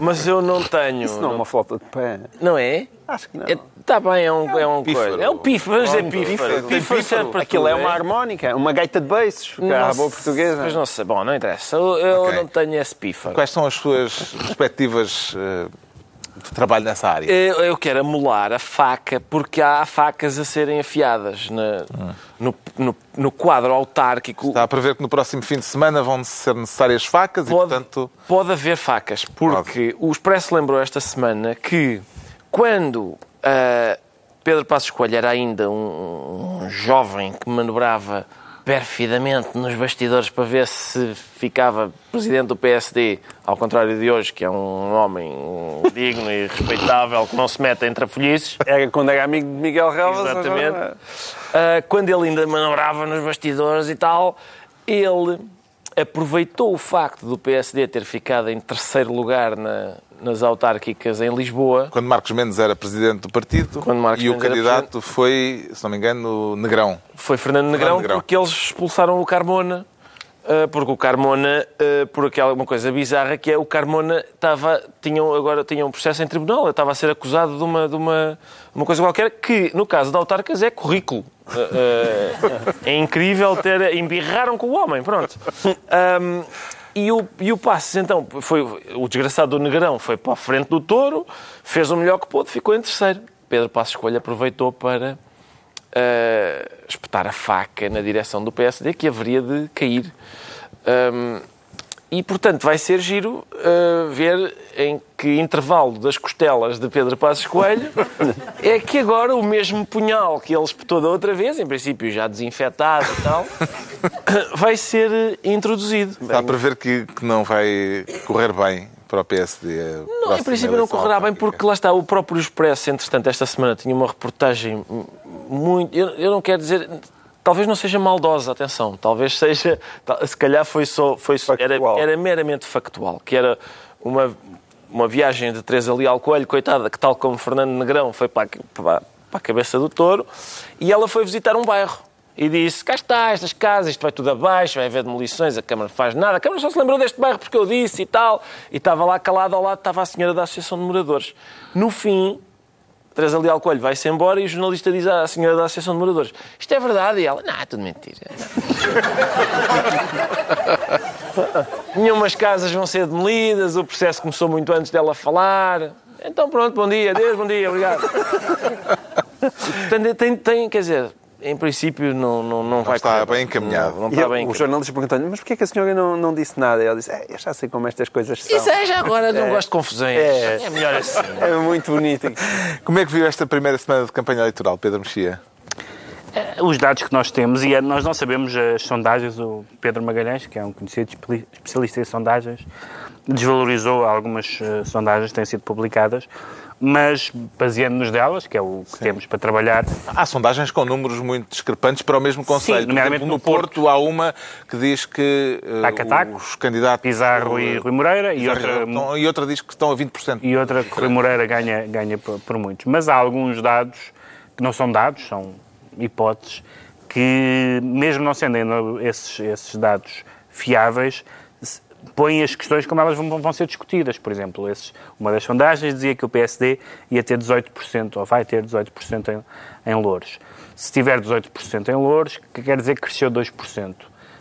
Mas eu não tenho. Isso não é uma flauta de pano. Não é? Acho que não. Está bem, é um pífaro. É um pífaro, mas é pífaro. Aquilo é uma harmónica, uma gaita de beiços, que é a boa portuguesa. Mas não sei, bom, não interessa. Eu não tenho esse pífaro. Quais são as suas perspectivas de trabalho nessa área? Eu quero amolar a faca, porque há facas a serem afiadas no quadro autárquico. Está a prever que no próximo fim de semana vão ser necessárias facas e, portanto... Pode haver facas, porque o Expresso lembrou esta semana que quando Pedro Passos Coelho era ainda um jovem que manobrava perfidamente nos bastidores para ver se ficava presidente do PSD, ao contrário de hoje, que é um homem digno e respeitável, que não se mete entre folhices. Era quando era amigo de Miguel Reus. Exatamente. Agora... quando ele ainda manobrava nos bastidores e tal, ele aproveitou o facto do PSD ter ficado em terceiro lugar nas autárquicas em Lisboa. Quando Marcos Mendes era presidente do partido e o candidato foi, se não me engano, Negrão. Foi Fernando Negrão, porque eles expulsaram o Carmona. Porque o Carmona, por aquela uma coisa bizarra, que é o Carmona tinha um processo em tribunal, estava a ser acusado de uma coisa qualquer, que no caso de autarcas é currículo. É incrível ter... Embirraram com o homem, pronto. E o Passos, então, foi o desgraçado do Negrão, foi para a frente do touro, fez o melhor que pôde, ficou em terceiro. Pedro Passos Coelho aproveitou para espetar a faca na direção do PSD, que haveria de cair. E, portanto, vai ser giro ver em que intervalo das costelas de Pedro Passos Coelho é que agora o mesmo punhal que ele espetou da outra vez, em princípio já desinfetado e tal, vai ser introduzido. Está a prever que não vai correr bem para o PSD? Não, em princípio não correrá bem, porque lá está, o próprio Expresso, entretanto, esta semana tinha uma reportagem muito... Eu não quero dizer... Talvez não seja maldosa, atenção. Talvez seja... Se calhar foi só era meramente factual. Que era uma viagem de Teresa Leal Coelho, coitada, que tal como Fernando Negrão foi para a cabeça do touro, e ela foi visitar um bairro. E disse, cá está, estas casas, isto vai tudo abaixo, vai haver demolições, a Câmara não faz nada. A Câmara só se lembrou deste bairro porque eu disse e tal. E estava lá calada, ao lado estava a senhora da Associação de Moradores. No fim... Teresa Leal Coelho vai-se embora e o jornalista diz à senhora da Associação de Moradores, isto é verdade? E ela, não, é tudo mentira. Nenhumas casas vão ser demolidas, o processo começou muito antes dela falar. Então pronto, bom dia, adeus, bom dia, obrigado. Portanto, quer dizer, em princípio não vai... Está bem encaminhado. Não está bem encaminhado. O jornalista perguntou-lhe, mas porquê é que a senhora não disse nada? E ela disse, eu já sei como estas coisas são. E seja agora, não gosto de confusões. É melhor assim. É muito bonito. Como é que viu esta primeira semana de campanha eleitoral, Pedro Mexia? Os dados que nós temos, e nós não sabemos as sondagens, o Pedro Magalhães, que é um conhecido especialista em sondagens, desvalorizou algumas sondagens que têm sido publicadas, mas baseando-nos delas, que é o que temos para trabalhar... Há sondagens com números muito discrepantes para o mesmo concelho. Por exemplo, no Porto há uma que diz que os candidatos... Pizarro e Rui Moreira. E outra diz que estão a 20%. E outra que Rui Moreira ganha por muitos. Mas há alguns dados que não são dados, são hipóteses, que mesmo não sendo esses dados fiáveis... põem as questões como elas vão ser discutidas. Por exemplo, uma das sondagens dizia que o PSD ia ter 18%, ou vai ter 18% em Loures. Se tiver 18% em Loures, quer dizer que cresceu 2%.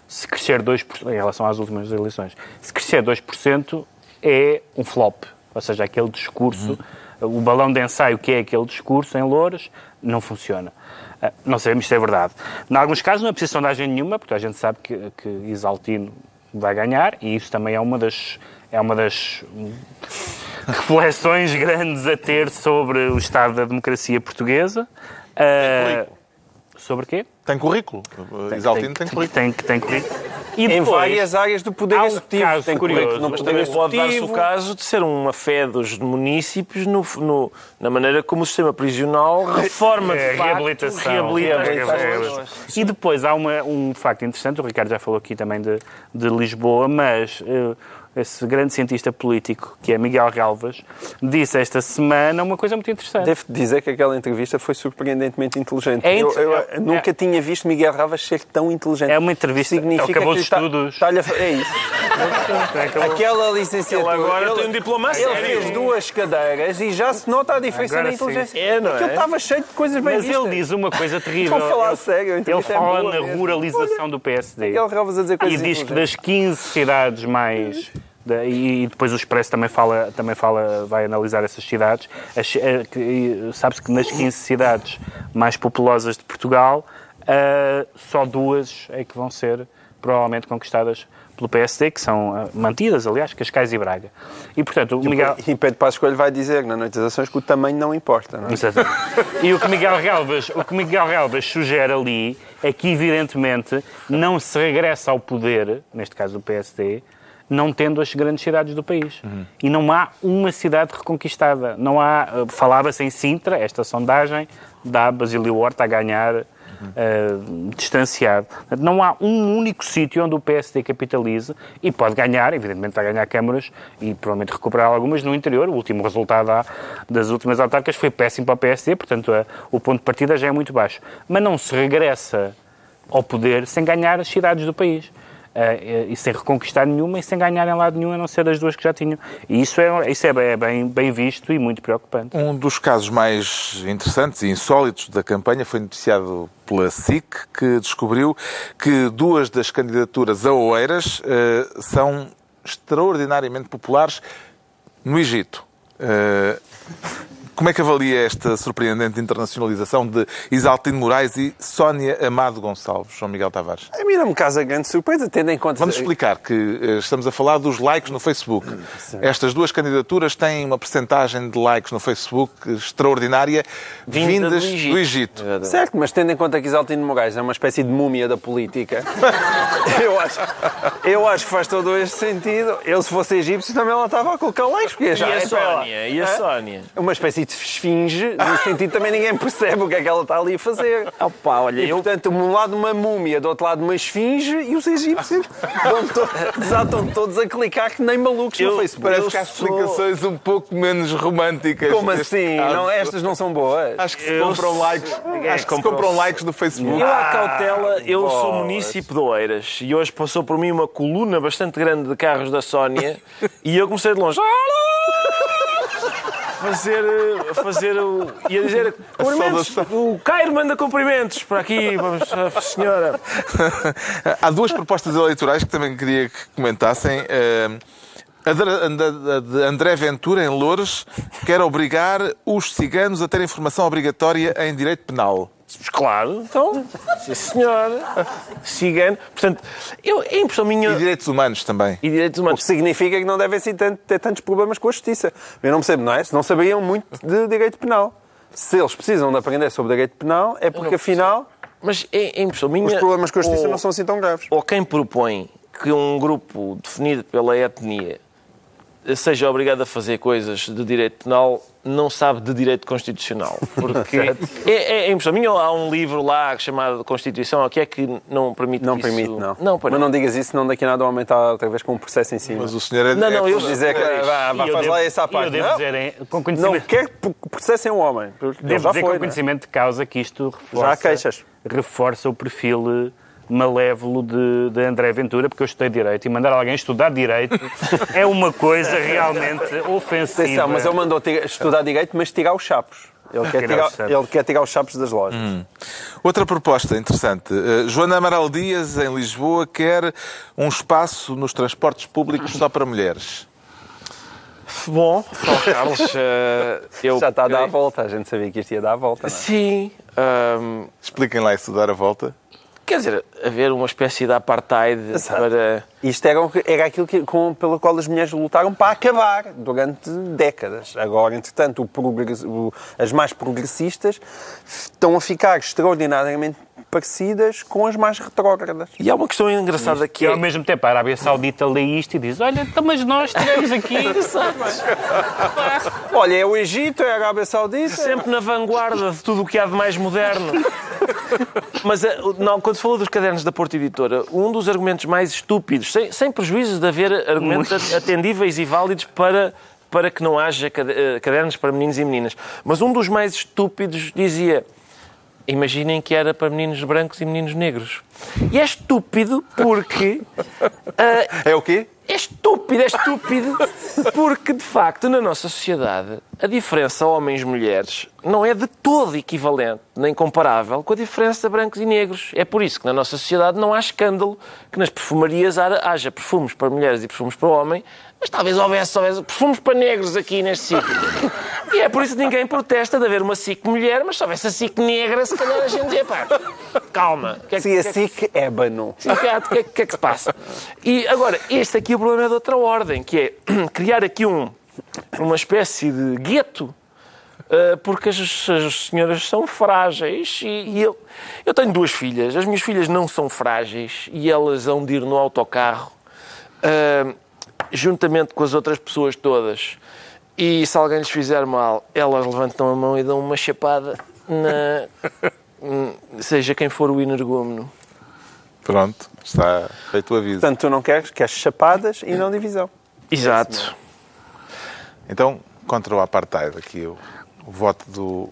Se crescer 2%, em relação às últimas eleições, se crescer 2% é um flop. Ou seja, aquele discurso, o balão de ensaio que é aquele discurso em Loures, não funciona. Não sabemos se é verdade. Em alguns casos não é preciso sondagem nenhuma, porque a gente sabe que Isaltino vai ganhar, e isso também é uma das reflexões grandes a ter sobre o estado da democracia portuguesa. Sobre quê? Tem currículo. Isaltino tem currículo. Tem currículo. E depois, em várias áreas do poder executivo. Caso tem currículo. Não pode dar-se o caso de ser uma fé dos munícipes na maneira como o sistema prisional reforma de facto, reabilitação. E depois há um facto interessante, o Ricardo já falou aqui também de Lisboa, mas esse grande cientista político, que é Miguel Galvas, disse esta semana uma coisa muito interessante. Devo-te dizer que aquela entrevista foi surpreendentemente inteligente. Eu nunca tinha visto Miguel Galvas ser tão inteligente. É uma entrevista. Significa acabou que os estudos. É isso. Aquela licenciatura. Ele agora tem um diploma sério. Ele fez duas cadeiras e já se nota a diferença agora na inteligência. É, não é? Ele estava cheio de coisas bem vistas. Mas ele diz uma coisa terrível. Estou a falar sério. Ele fala na ruralização do PSD. Miguel Galvas a dizer coisas. E diz que das 15 cidades mais... E depois o Expresso também fala, vai analisar essas cidades. Sabe-se que nas 15 cidades mais populosas de Portugal, só duas é que vão ser provavelmente conquistadas pelo PSD, que são mantidas, aliás, Cascais e Braga. E, portanto, E Pedro Passos Coelho vai dizer na noite das ações que o tamanho não importa, não é? Exatamente. E o que Miguel Galvas sugere ali é que, evidentemente, não se regressa ao poder, neste caso do PSD, não tendo as grandes cidades do país. Uhum. E não há uma cidade reconquistada. Não há... Falava-se em Sintra, esta sondagem dá Basílio Horta a ganhar... distanciado. Não há um único sítio onde o PSD capitaliza e pode ganhar, evidentemente vai ganhar câmaras e provavelmente recuperar algumas no interior. O último resultado das últimas autárquicas foi péssimo para o PSD, portanto o ponto de partida já é muito baixo. Mas não se regressa ao poder sem ganhar as cidades do país. E sem reconquistar nenhuma e sem ganhar em lado nenhum, a não ser as duas que já tinham. E isso é bem visto e muito preocupante. Um dos casos mais interessantes e insólitos da campanha foi noticiado pela SIC, que descobriu que duas das candidaturas a Oeiras são extraordinariamente populares no Egito. Como é que avalia esta surpreendente internacionalização de Isaltino Moraes e Sónia Amado Gonçalves, João Miguel Tavares? A mim não me causa grande surpresa, tendo em conta... Vamos explicar que estamos a falar dos likes no Facebook. Sim. Estas duas candidaturas têm uma percentagem de likes no Facebook extraordinária, vindas do Egito. É certo, mas tendo em conta que Isaltino Moraes é uma espécie de múmia da política, eu acho que faz todo este sentido. Ele, se fosse egípcio, também ela estava a colocar likes. Porque já é Sónia? E a Sónia? Uma espécie de esfinge, no sentido também ninguém percebe o que é que ela está ali a fazer. Opa, olha, e, portanto, de um lado uma múmia, do outro lado uma esfinge, e os egípcios estão todos a clicar que nem malucos no Facebook. Parece que há explicações um pouco menos românticas. Como assim? Não, estas não são boas. Acho que se compram likes. Acho que se compram likes no Facebook. Eu, à cautela, eu sou munícipe de Oeiras, e hoje passou por mim uma coluna bastante grande de carros da Sónia, e eu comecei de longe. Ia dizer cumprimentos, o Cairo manda cumprimentos para aqui, vamos, senhora. Há duas propostas eleitorais que também queria que comentassem. A de André Ventura, em Loures, quer obrigar os ciganos a terem formação obrigatória em direito penal. Claro, então, sim senhor, cigano, portanto, a impressão minha... E direitos humanos também. E direitos humanos. O que significa que não devem ter tantos problemas com a justiça. Eu não percebo, não é? Se não sabiam muito de direito penal. Se eles precisam de aprender sobre direito penal, é porque afinal... Mas a impressão minha... Os problemas com a justiça não são assim tão graves. Ou quem propõe que um grupo definido pela etnia seja obrigado a fazer coisas de direito penal, não sabe de direito constitucional. Porque é impressão minha, há um livro lá chamado Constituição, o que é que não permite não isso? Permite, não permite, não. Mas não digas isso, senão daqui a nada aumentar outra vez com um processo em cima. Mas o senhor é... Não, eu dizer que... Faz lá essa parte. Eu devo dizer, com conhecimento... Não quer que processem um homem. Devo dizer com conhecimento de causa que isto reforça o perfil... malévolo de André Ventura, porque eu estudei Direito, e mandar alguém estudar Direito é uma coisa realmente ofensiva. Atenção, mas ele mandou estudar Direito, mas tirar os chapos. Ele quer tirar os chapos das lojas. Outra proposta interessante. Joana Amaral Dias, em Lisboa, quer um espaço nos transportes públicos só para mulheres. Bom, Paulo Carlos, já está a dar a volta. A gente sabia que isto ia dar a volta, não é? Sim. Expliquem lá isso, dar a volta. Quer dizer, haver uma espécie de apartheid para... Isto era aquilo pelo qual as mulheres lutaram para acabar durante décadas. Agora, entretanto, as mais progressistas estão a ficar extraordinariamente parecidas com as mais retrógradas. E há uma questão engraçada aqui. E ao mesmo tempo a Arábia Saudita lê isto e diz: olha, então, mas nós tivemos aqui... Olha, é o Egito, é a Arábia Saudita... Sempre na vanguarda de tudo o que há de mais moderno. Mas não, quando se falou dos cadernos da Porta Editora, um dos argumentos mais estúpidos, sem prejuízo de haver argumentos atendíveis e válidos para que não haja cadernos para meninos e meninas, mas um dos mais estúpidos dizia: imaginem que era para meninos brancos e meninos negros. E é estúpido porque... é o quê? É estúpido porque, de facto, na nossa sociedade, a diferença homens-mulheres não é de todo equivalente, nem comparável, com a diferença de brancos e negros. É por isso que na nossa sociedade não há escândalo que nas perfumarias haja perfumes para mulheres e perfumes para homem, mas talvez houvesse perfumes para negros aqui neste sítio. E é por isso que ninguém protesta de haver uma SIC mulher, mas se houvesse a SIC negra, se calhar a gente dizia, pá, calma. Se a SIC é banu. O que é que se passa? E agora, este aqui o problema é de outra ordem, que é criar aqui uma espécie de gueto, porque as senhoras são frágeis e eu tenho duas filhas. As minhas filhas não são frágeis e elas vão de ir no autocarro, juntamente com as outras pessoas todas. E se alguém lhes fizer mal, elas levantam a mão e dão uma chapada seja quem for o energúmeno. Pronto, está feito o aviso. Portanto, tu não queres chapadas e não divisão. Exato. Então, contra o apartheid, aqui o voto do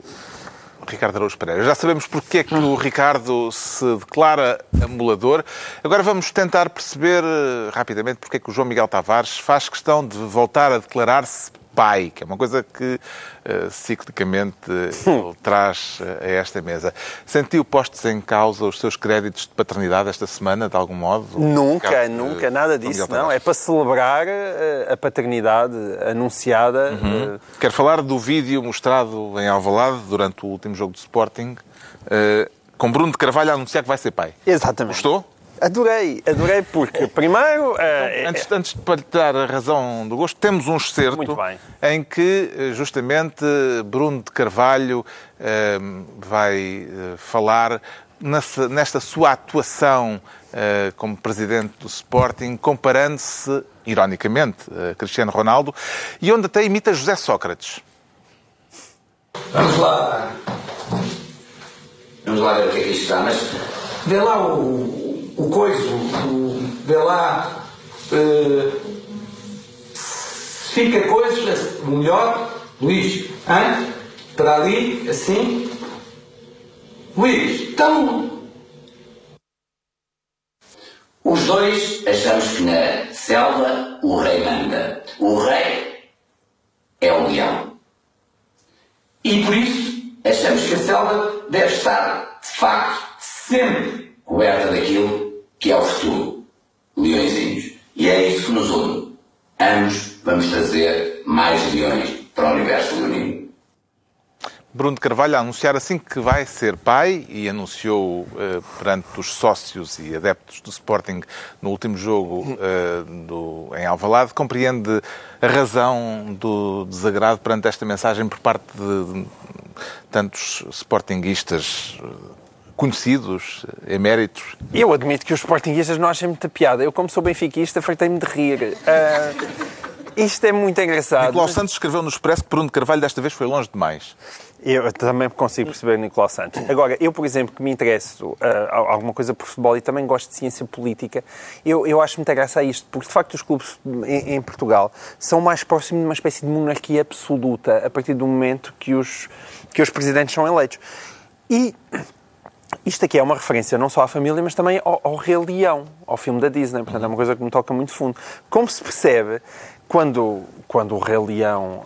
Ricardo Araújo Pereira. Já sabemos porque é que o Ricardo se declara amulador. Agora vamos tentar perceber rapidamente porque é que o João Miguel Tavares faz questão de voltar a declarar-se pai, que é uma coisa que ciclicamente ele traz a esta mesa. Sentiu postos em causa os seus créditos de paternidade esta semana, de algum modo? Nunca, nada disso, não. É para celebrar a paternidade anunciada. Quero falar do vídeo mostrado em Alvalade durante o último jogo do Sporting, com Bruno de Carvalho a anunciar que vai ser pai. Exatamente. Gostou? Adorei porque, primeiro... Antes de partilhar a razão do gosto, temos um excerto em que, justamente, Bruno de Carvalho vai falar nesta sua atuação como presidente do Sporting, comparando-se, ironicamente, a Cristiano Ronaldo, e onde até imita José Sócrates. Vamos lá ver o que é que isto está, mas vê lá o coiso, vê lá, fica coisa, melhor, Luís, hein? Para ali, assim, Luís, então... Os dois achamos que na selva o rei manda. O rei é o leão. E por isso achamos que a selva deve estar, de facto, sempre coberta daquilo que é o futuro, leõezinhos. E é isso que nos une. Ambos vamos trazer mais leões para o universo leonino. Bruno de Carvalho a anunciar assim que vai ser pai, e anunciou perante os sócios e adeptos do Sporting no último jogo em Alvalade. Compreende a razão do desagrado perante esta mensagem por parte de tantos sportinguistas conhecidos, eméritos? Eu admito que os sportinguistas não acham muita piada. Eu, como sou benfiquista, fartei-me de rir. Isto é muito engraçado. Nicolau Santos escreveu no Expresso que Bruno de Carvalho desta vez foi longe demais. Eu também consigo perceber Nicolau Santos. Agora, eu, por exemplo, que me interesso alguma coisa por futebol e também gosto de ciência política, eu acho muita graça a isto, porque, de facto, os clubes em Portugal são mais próximos de uma espécie de monarquia absoluta a partir do momento que os presidentes são eleitos. E... isto aqui é uma referência não só à família, mas também ao Rei Leão, ao filme da Disney. Portanto, é uma coisa que me toca muito fundo. Como se percebe, quando o Rei Leão,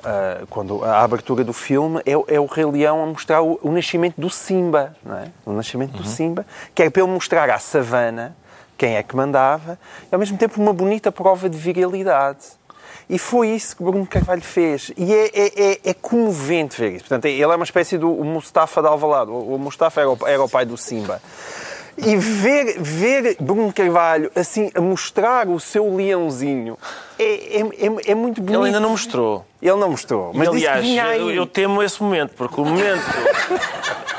quando a abertura do filme, é o Rei Leão a mostrar o nascimento do Simba, não é? O nascimento do Simba, que é para ele mostrar à savana quem é que mandava, e ao mesmo tempo uma bonita prova de virilidade. E foi isso que Bruno Carvalho fez. E é comovente ver isso. Portanto, ele é uma espécie do Mustafa de Alvalade. O Mustafa era o pai do Simba. E ver Bruno Carvalho assim a mostrar o seu leãozinho é muito bonito. Ele ainda não mostrou. Ele não mostrou. Mas aliás, eu temo esse momento, porque o momento...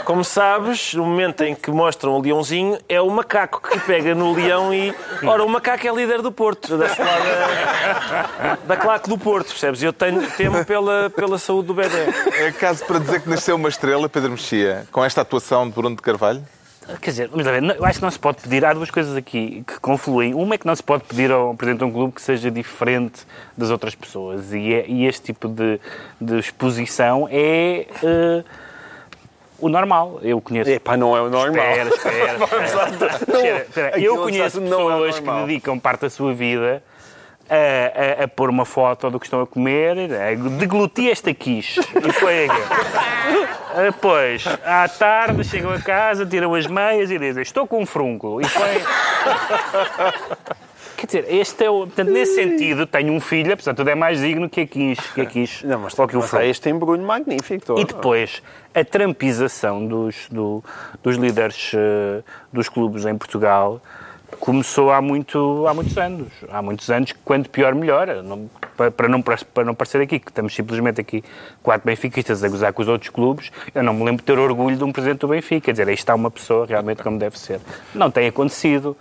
Como sabes, o momento em que mostram o leãozinho é o macaco que pega no leão e... Ora, o macaco é líder do Porto, da claque do Porto, percebes? Eu temo pela saúde do Bedé. É caso para dizer que nasceu uma estrela, Pedro Mexia, com esta atuação de Bruno de Carvalho? Quer dizer, mas, eu acho que não se pode pedir... Há duas coisas aqui que confluem. Uma é que não se pode pedir ao presidente de um clube que seja diferente das outras pessoas. E este tipo de exposição é... o normal, eu conheço... Epá, não é o normal. Espera. Eu conheço pessoas que dedicam parte da sua vida a pôr uma foto do que estão a comer, degluti esta quiche e pega. Depois, à tarde, chegam a casa, tiram as meias e dizem, estou com um frunco. E põe... Quer dizer, este é o... Portanto, nesse sentido, tenho um filho, apesar de tudo, é mais digno que a quiche. Não, mas só que o frunco. Este embrulho magnífico. Todo. E depois... A trampização dos líderes dos clubes em Portugal começou há muitos anos. Há muitos anos, quanto pior, melhor. Para não parecer aqui que estamos simplesmente aqui 4 benfiquistas a gozar com os outros clubes, eu não me lembro de ter orgulho de um presidente do Benfica. Quer dizer, aí está uma pessoa realmente como deve ser. Não tem acontecido.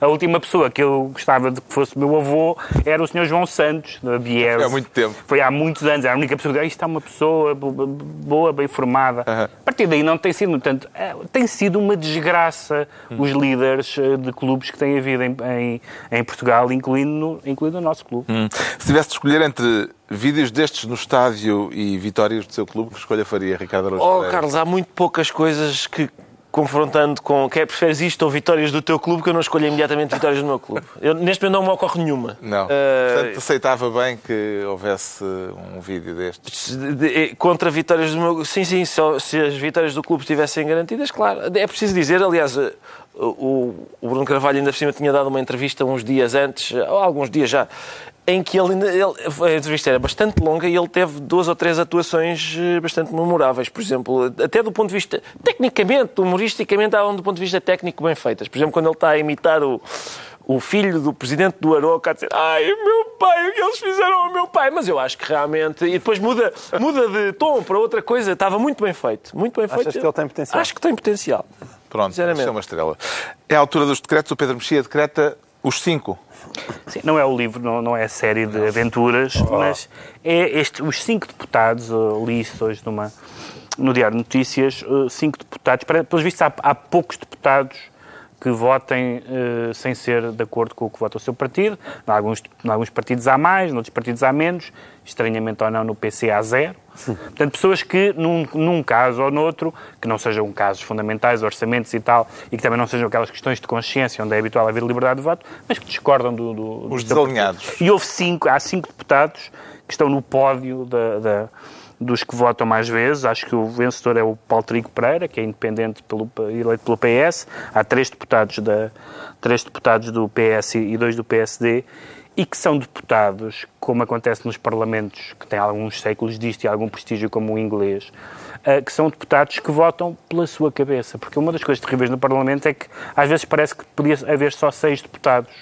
A última pessoa que eu gostava de que fosse meu avô era o senhor João Santos, da Bies. Foi há muito tempo. Foi há muitos anos. Era a única pessoa que está uma pessoa boa, bem formada. Uhum. A partir daí não tem sido. Portanto, tem sido uma desgraça os líderes de clubes que têm havido em Portugal, incluindo o nosso clube. Se tivesse de escolher entre vídeos destes no estádio e vitórias do seu clube, que escolha faria, Ricardo Araújo Pereira? Carlos, há muito poucas coisas que, confrontando com quer preferes isto ou vitórias do teu clube, que eu não escolho imediatamente vitórias do meu clube. Neste momento não me ocorre nenhuma. Não. Portanto, aceitava bem que houvesse um vídeo destes? Contra vitórias do meu clube? Sim. Se as vitórias do clube estivessem garantidas, claro. É preciso dizer, aliás... O Bruno Carvalho ainda por cima tinha dado uma entrevista uns dias antes, ou alguns dias já, em que a entrevista era bastante longa e ele teve 2 ou 3 atuações bastante memoráveis, por exemplo, até do ponto de vista tecnicamente, humoristicamente, do ponto de vista técnico bem feitas. Por exemplo, quando ele está a imitar o filho do presidente do Aroca a dizer, meu pai, o que eles fizeram ao meu pai, mas eu acho que realmente... E depois muda de tom para outra coisa, estava muito bem feito, muito bem feito. Achas que ele tem potencial? Acho que tem potencial. Pronto, isso é uma estrela. É a altura dos decretos, o Pedro Mexia decreta os 5. Sim, não é o livro, não é a série de aventuras, mas é os 5 deputados, li isso hoje no Diário de Notícias, 5 deputados, pelos vistos há poucos deputados que votem sem ser de acordo com o que vota o seu partido. Em alguns partidos há mais, em outros partidos há menos. Estranhamente ou não, no PC há 0. Sim. Portanto, pessoas que, num caso ou noutro, que não sejam casos fundamentais, orçamentos e tal, e que também não sejam aquelas questões de consciência onde é habitual haver liberdade de voto, mas que discordam dos desalinhados. Partido. E há 5 deputados que estão no pódio dos que votam mais vezes. Acho que o vencedor é o Paulo Trigo Pereira, que é independente eleito pelo PS. Há 3 deputados, 3 deputados do PS e 2 do PSD, e que são deputados, como acontece nos parlamentos, que têm alguns séculos disto e algum prestígio como o inglês, que são deputados que votam pela sua cabeça. Porque uma das coisas terríveis no Parlamento é que às vezes parece que podia haver só 6 deputados,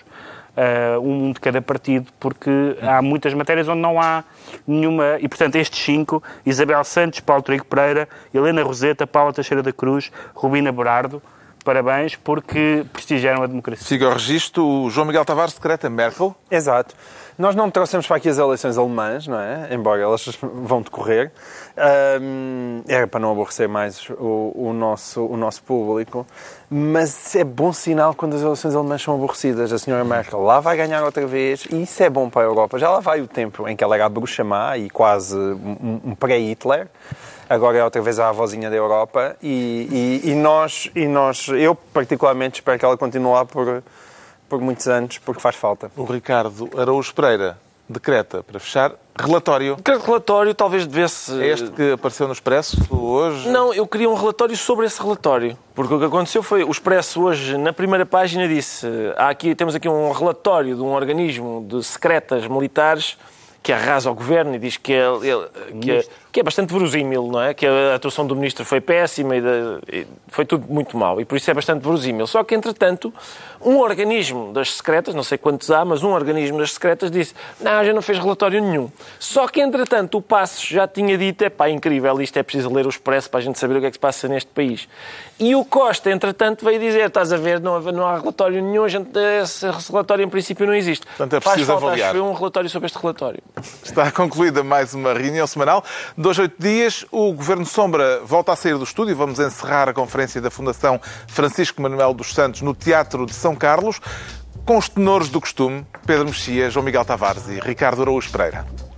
um de cada partido, porque há muitas matérias onde não há nenhuma... E, portanto, estes 5, Isabel Santos, Paulo Trigo Pereira, Helena Roseta, Paula Teixeira da Cruz, Rubina Berardo, parabéns, porque prestigiaram a democracia. Siga o registro, o João Miguel Tavares decreta Merkel. Exato. Nós não trouxemos para aqui as eleições alemãs, não é? Embora elas vão decorrer. Era para não aborrecer mais o nosso público. Mas é bom sinal quando as eleições alemãs são aborrecidas. A senhora Merkel lá vai ganhar outra vez e isso é bom para a Europa. Já lá vai o tempo em que ela era a bruxa má e quase um pré-Hitler. Agora é outra vez a avózinha da Europa e nós, eu particularmente espero que ela continue lá por muitos anos, porque faz falta. O Ricardo Araújo Pereira decreta, para fechar, relatório. Relatório talvez devesse... É este que apareceu no Expresso hoje? Não, eu queria um relatório sobre esse relatório. Porque o que aconteceu foi, o Expresso hoje, na primeira página, disse temos aqui um relatório de um organismo de secretas militares que arrasa ao governo e diz que é bastante verosímil, não é? Que a atuação do ministro foi péssima e foi tudo muito mal. E por isso é bastante verosímil. Só que, entretanto, um organismo das secretas, não sei quantos há, mas um organismo das secretas disse já não fez relatório nenhum. Só que, entretanto, o Passos já tinha dito incrível, isto é preciso ler o Expresso para a gente saber o que é que se passa neste país. E o Costa, entretanto, veio dizer, estás a ver, não há relatório nenhum, esse relatório em princípio não existe. Portanto, é preciso avaliar. Faz falta um relatório sobre este relatório. Está concluída mais uma reunião semanal. Dois a oito dias, o Governo Sombra volta a sair do estúdio. Vamos encerrar a conferência da Fundação Francisco Manuel dos Santos no Teatro de São Carlos, com os tenores do costume, Pedro Mexia, João Miguel Tavares e Ricardo Araújo Pereira.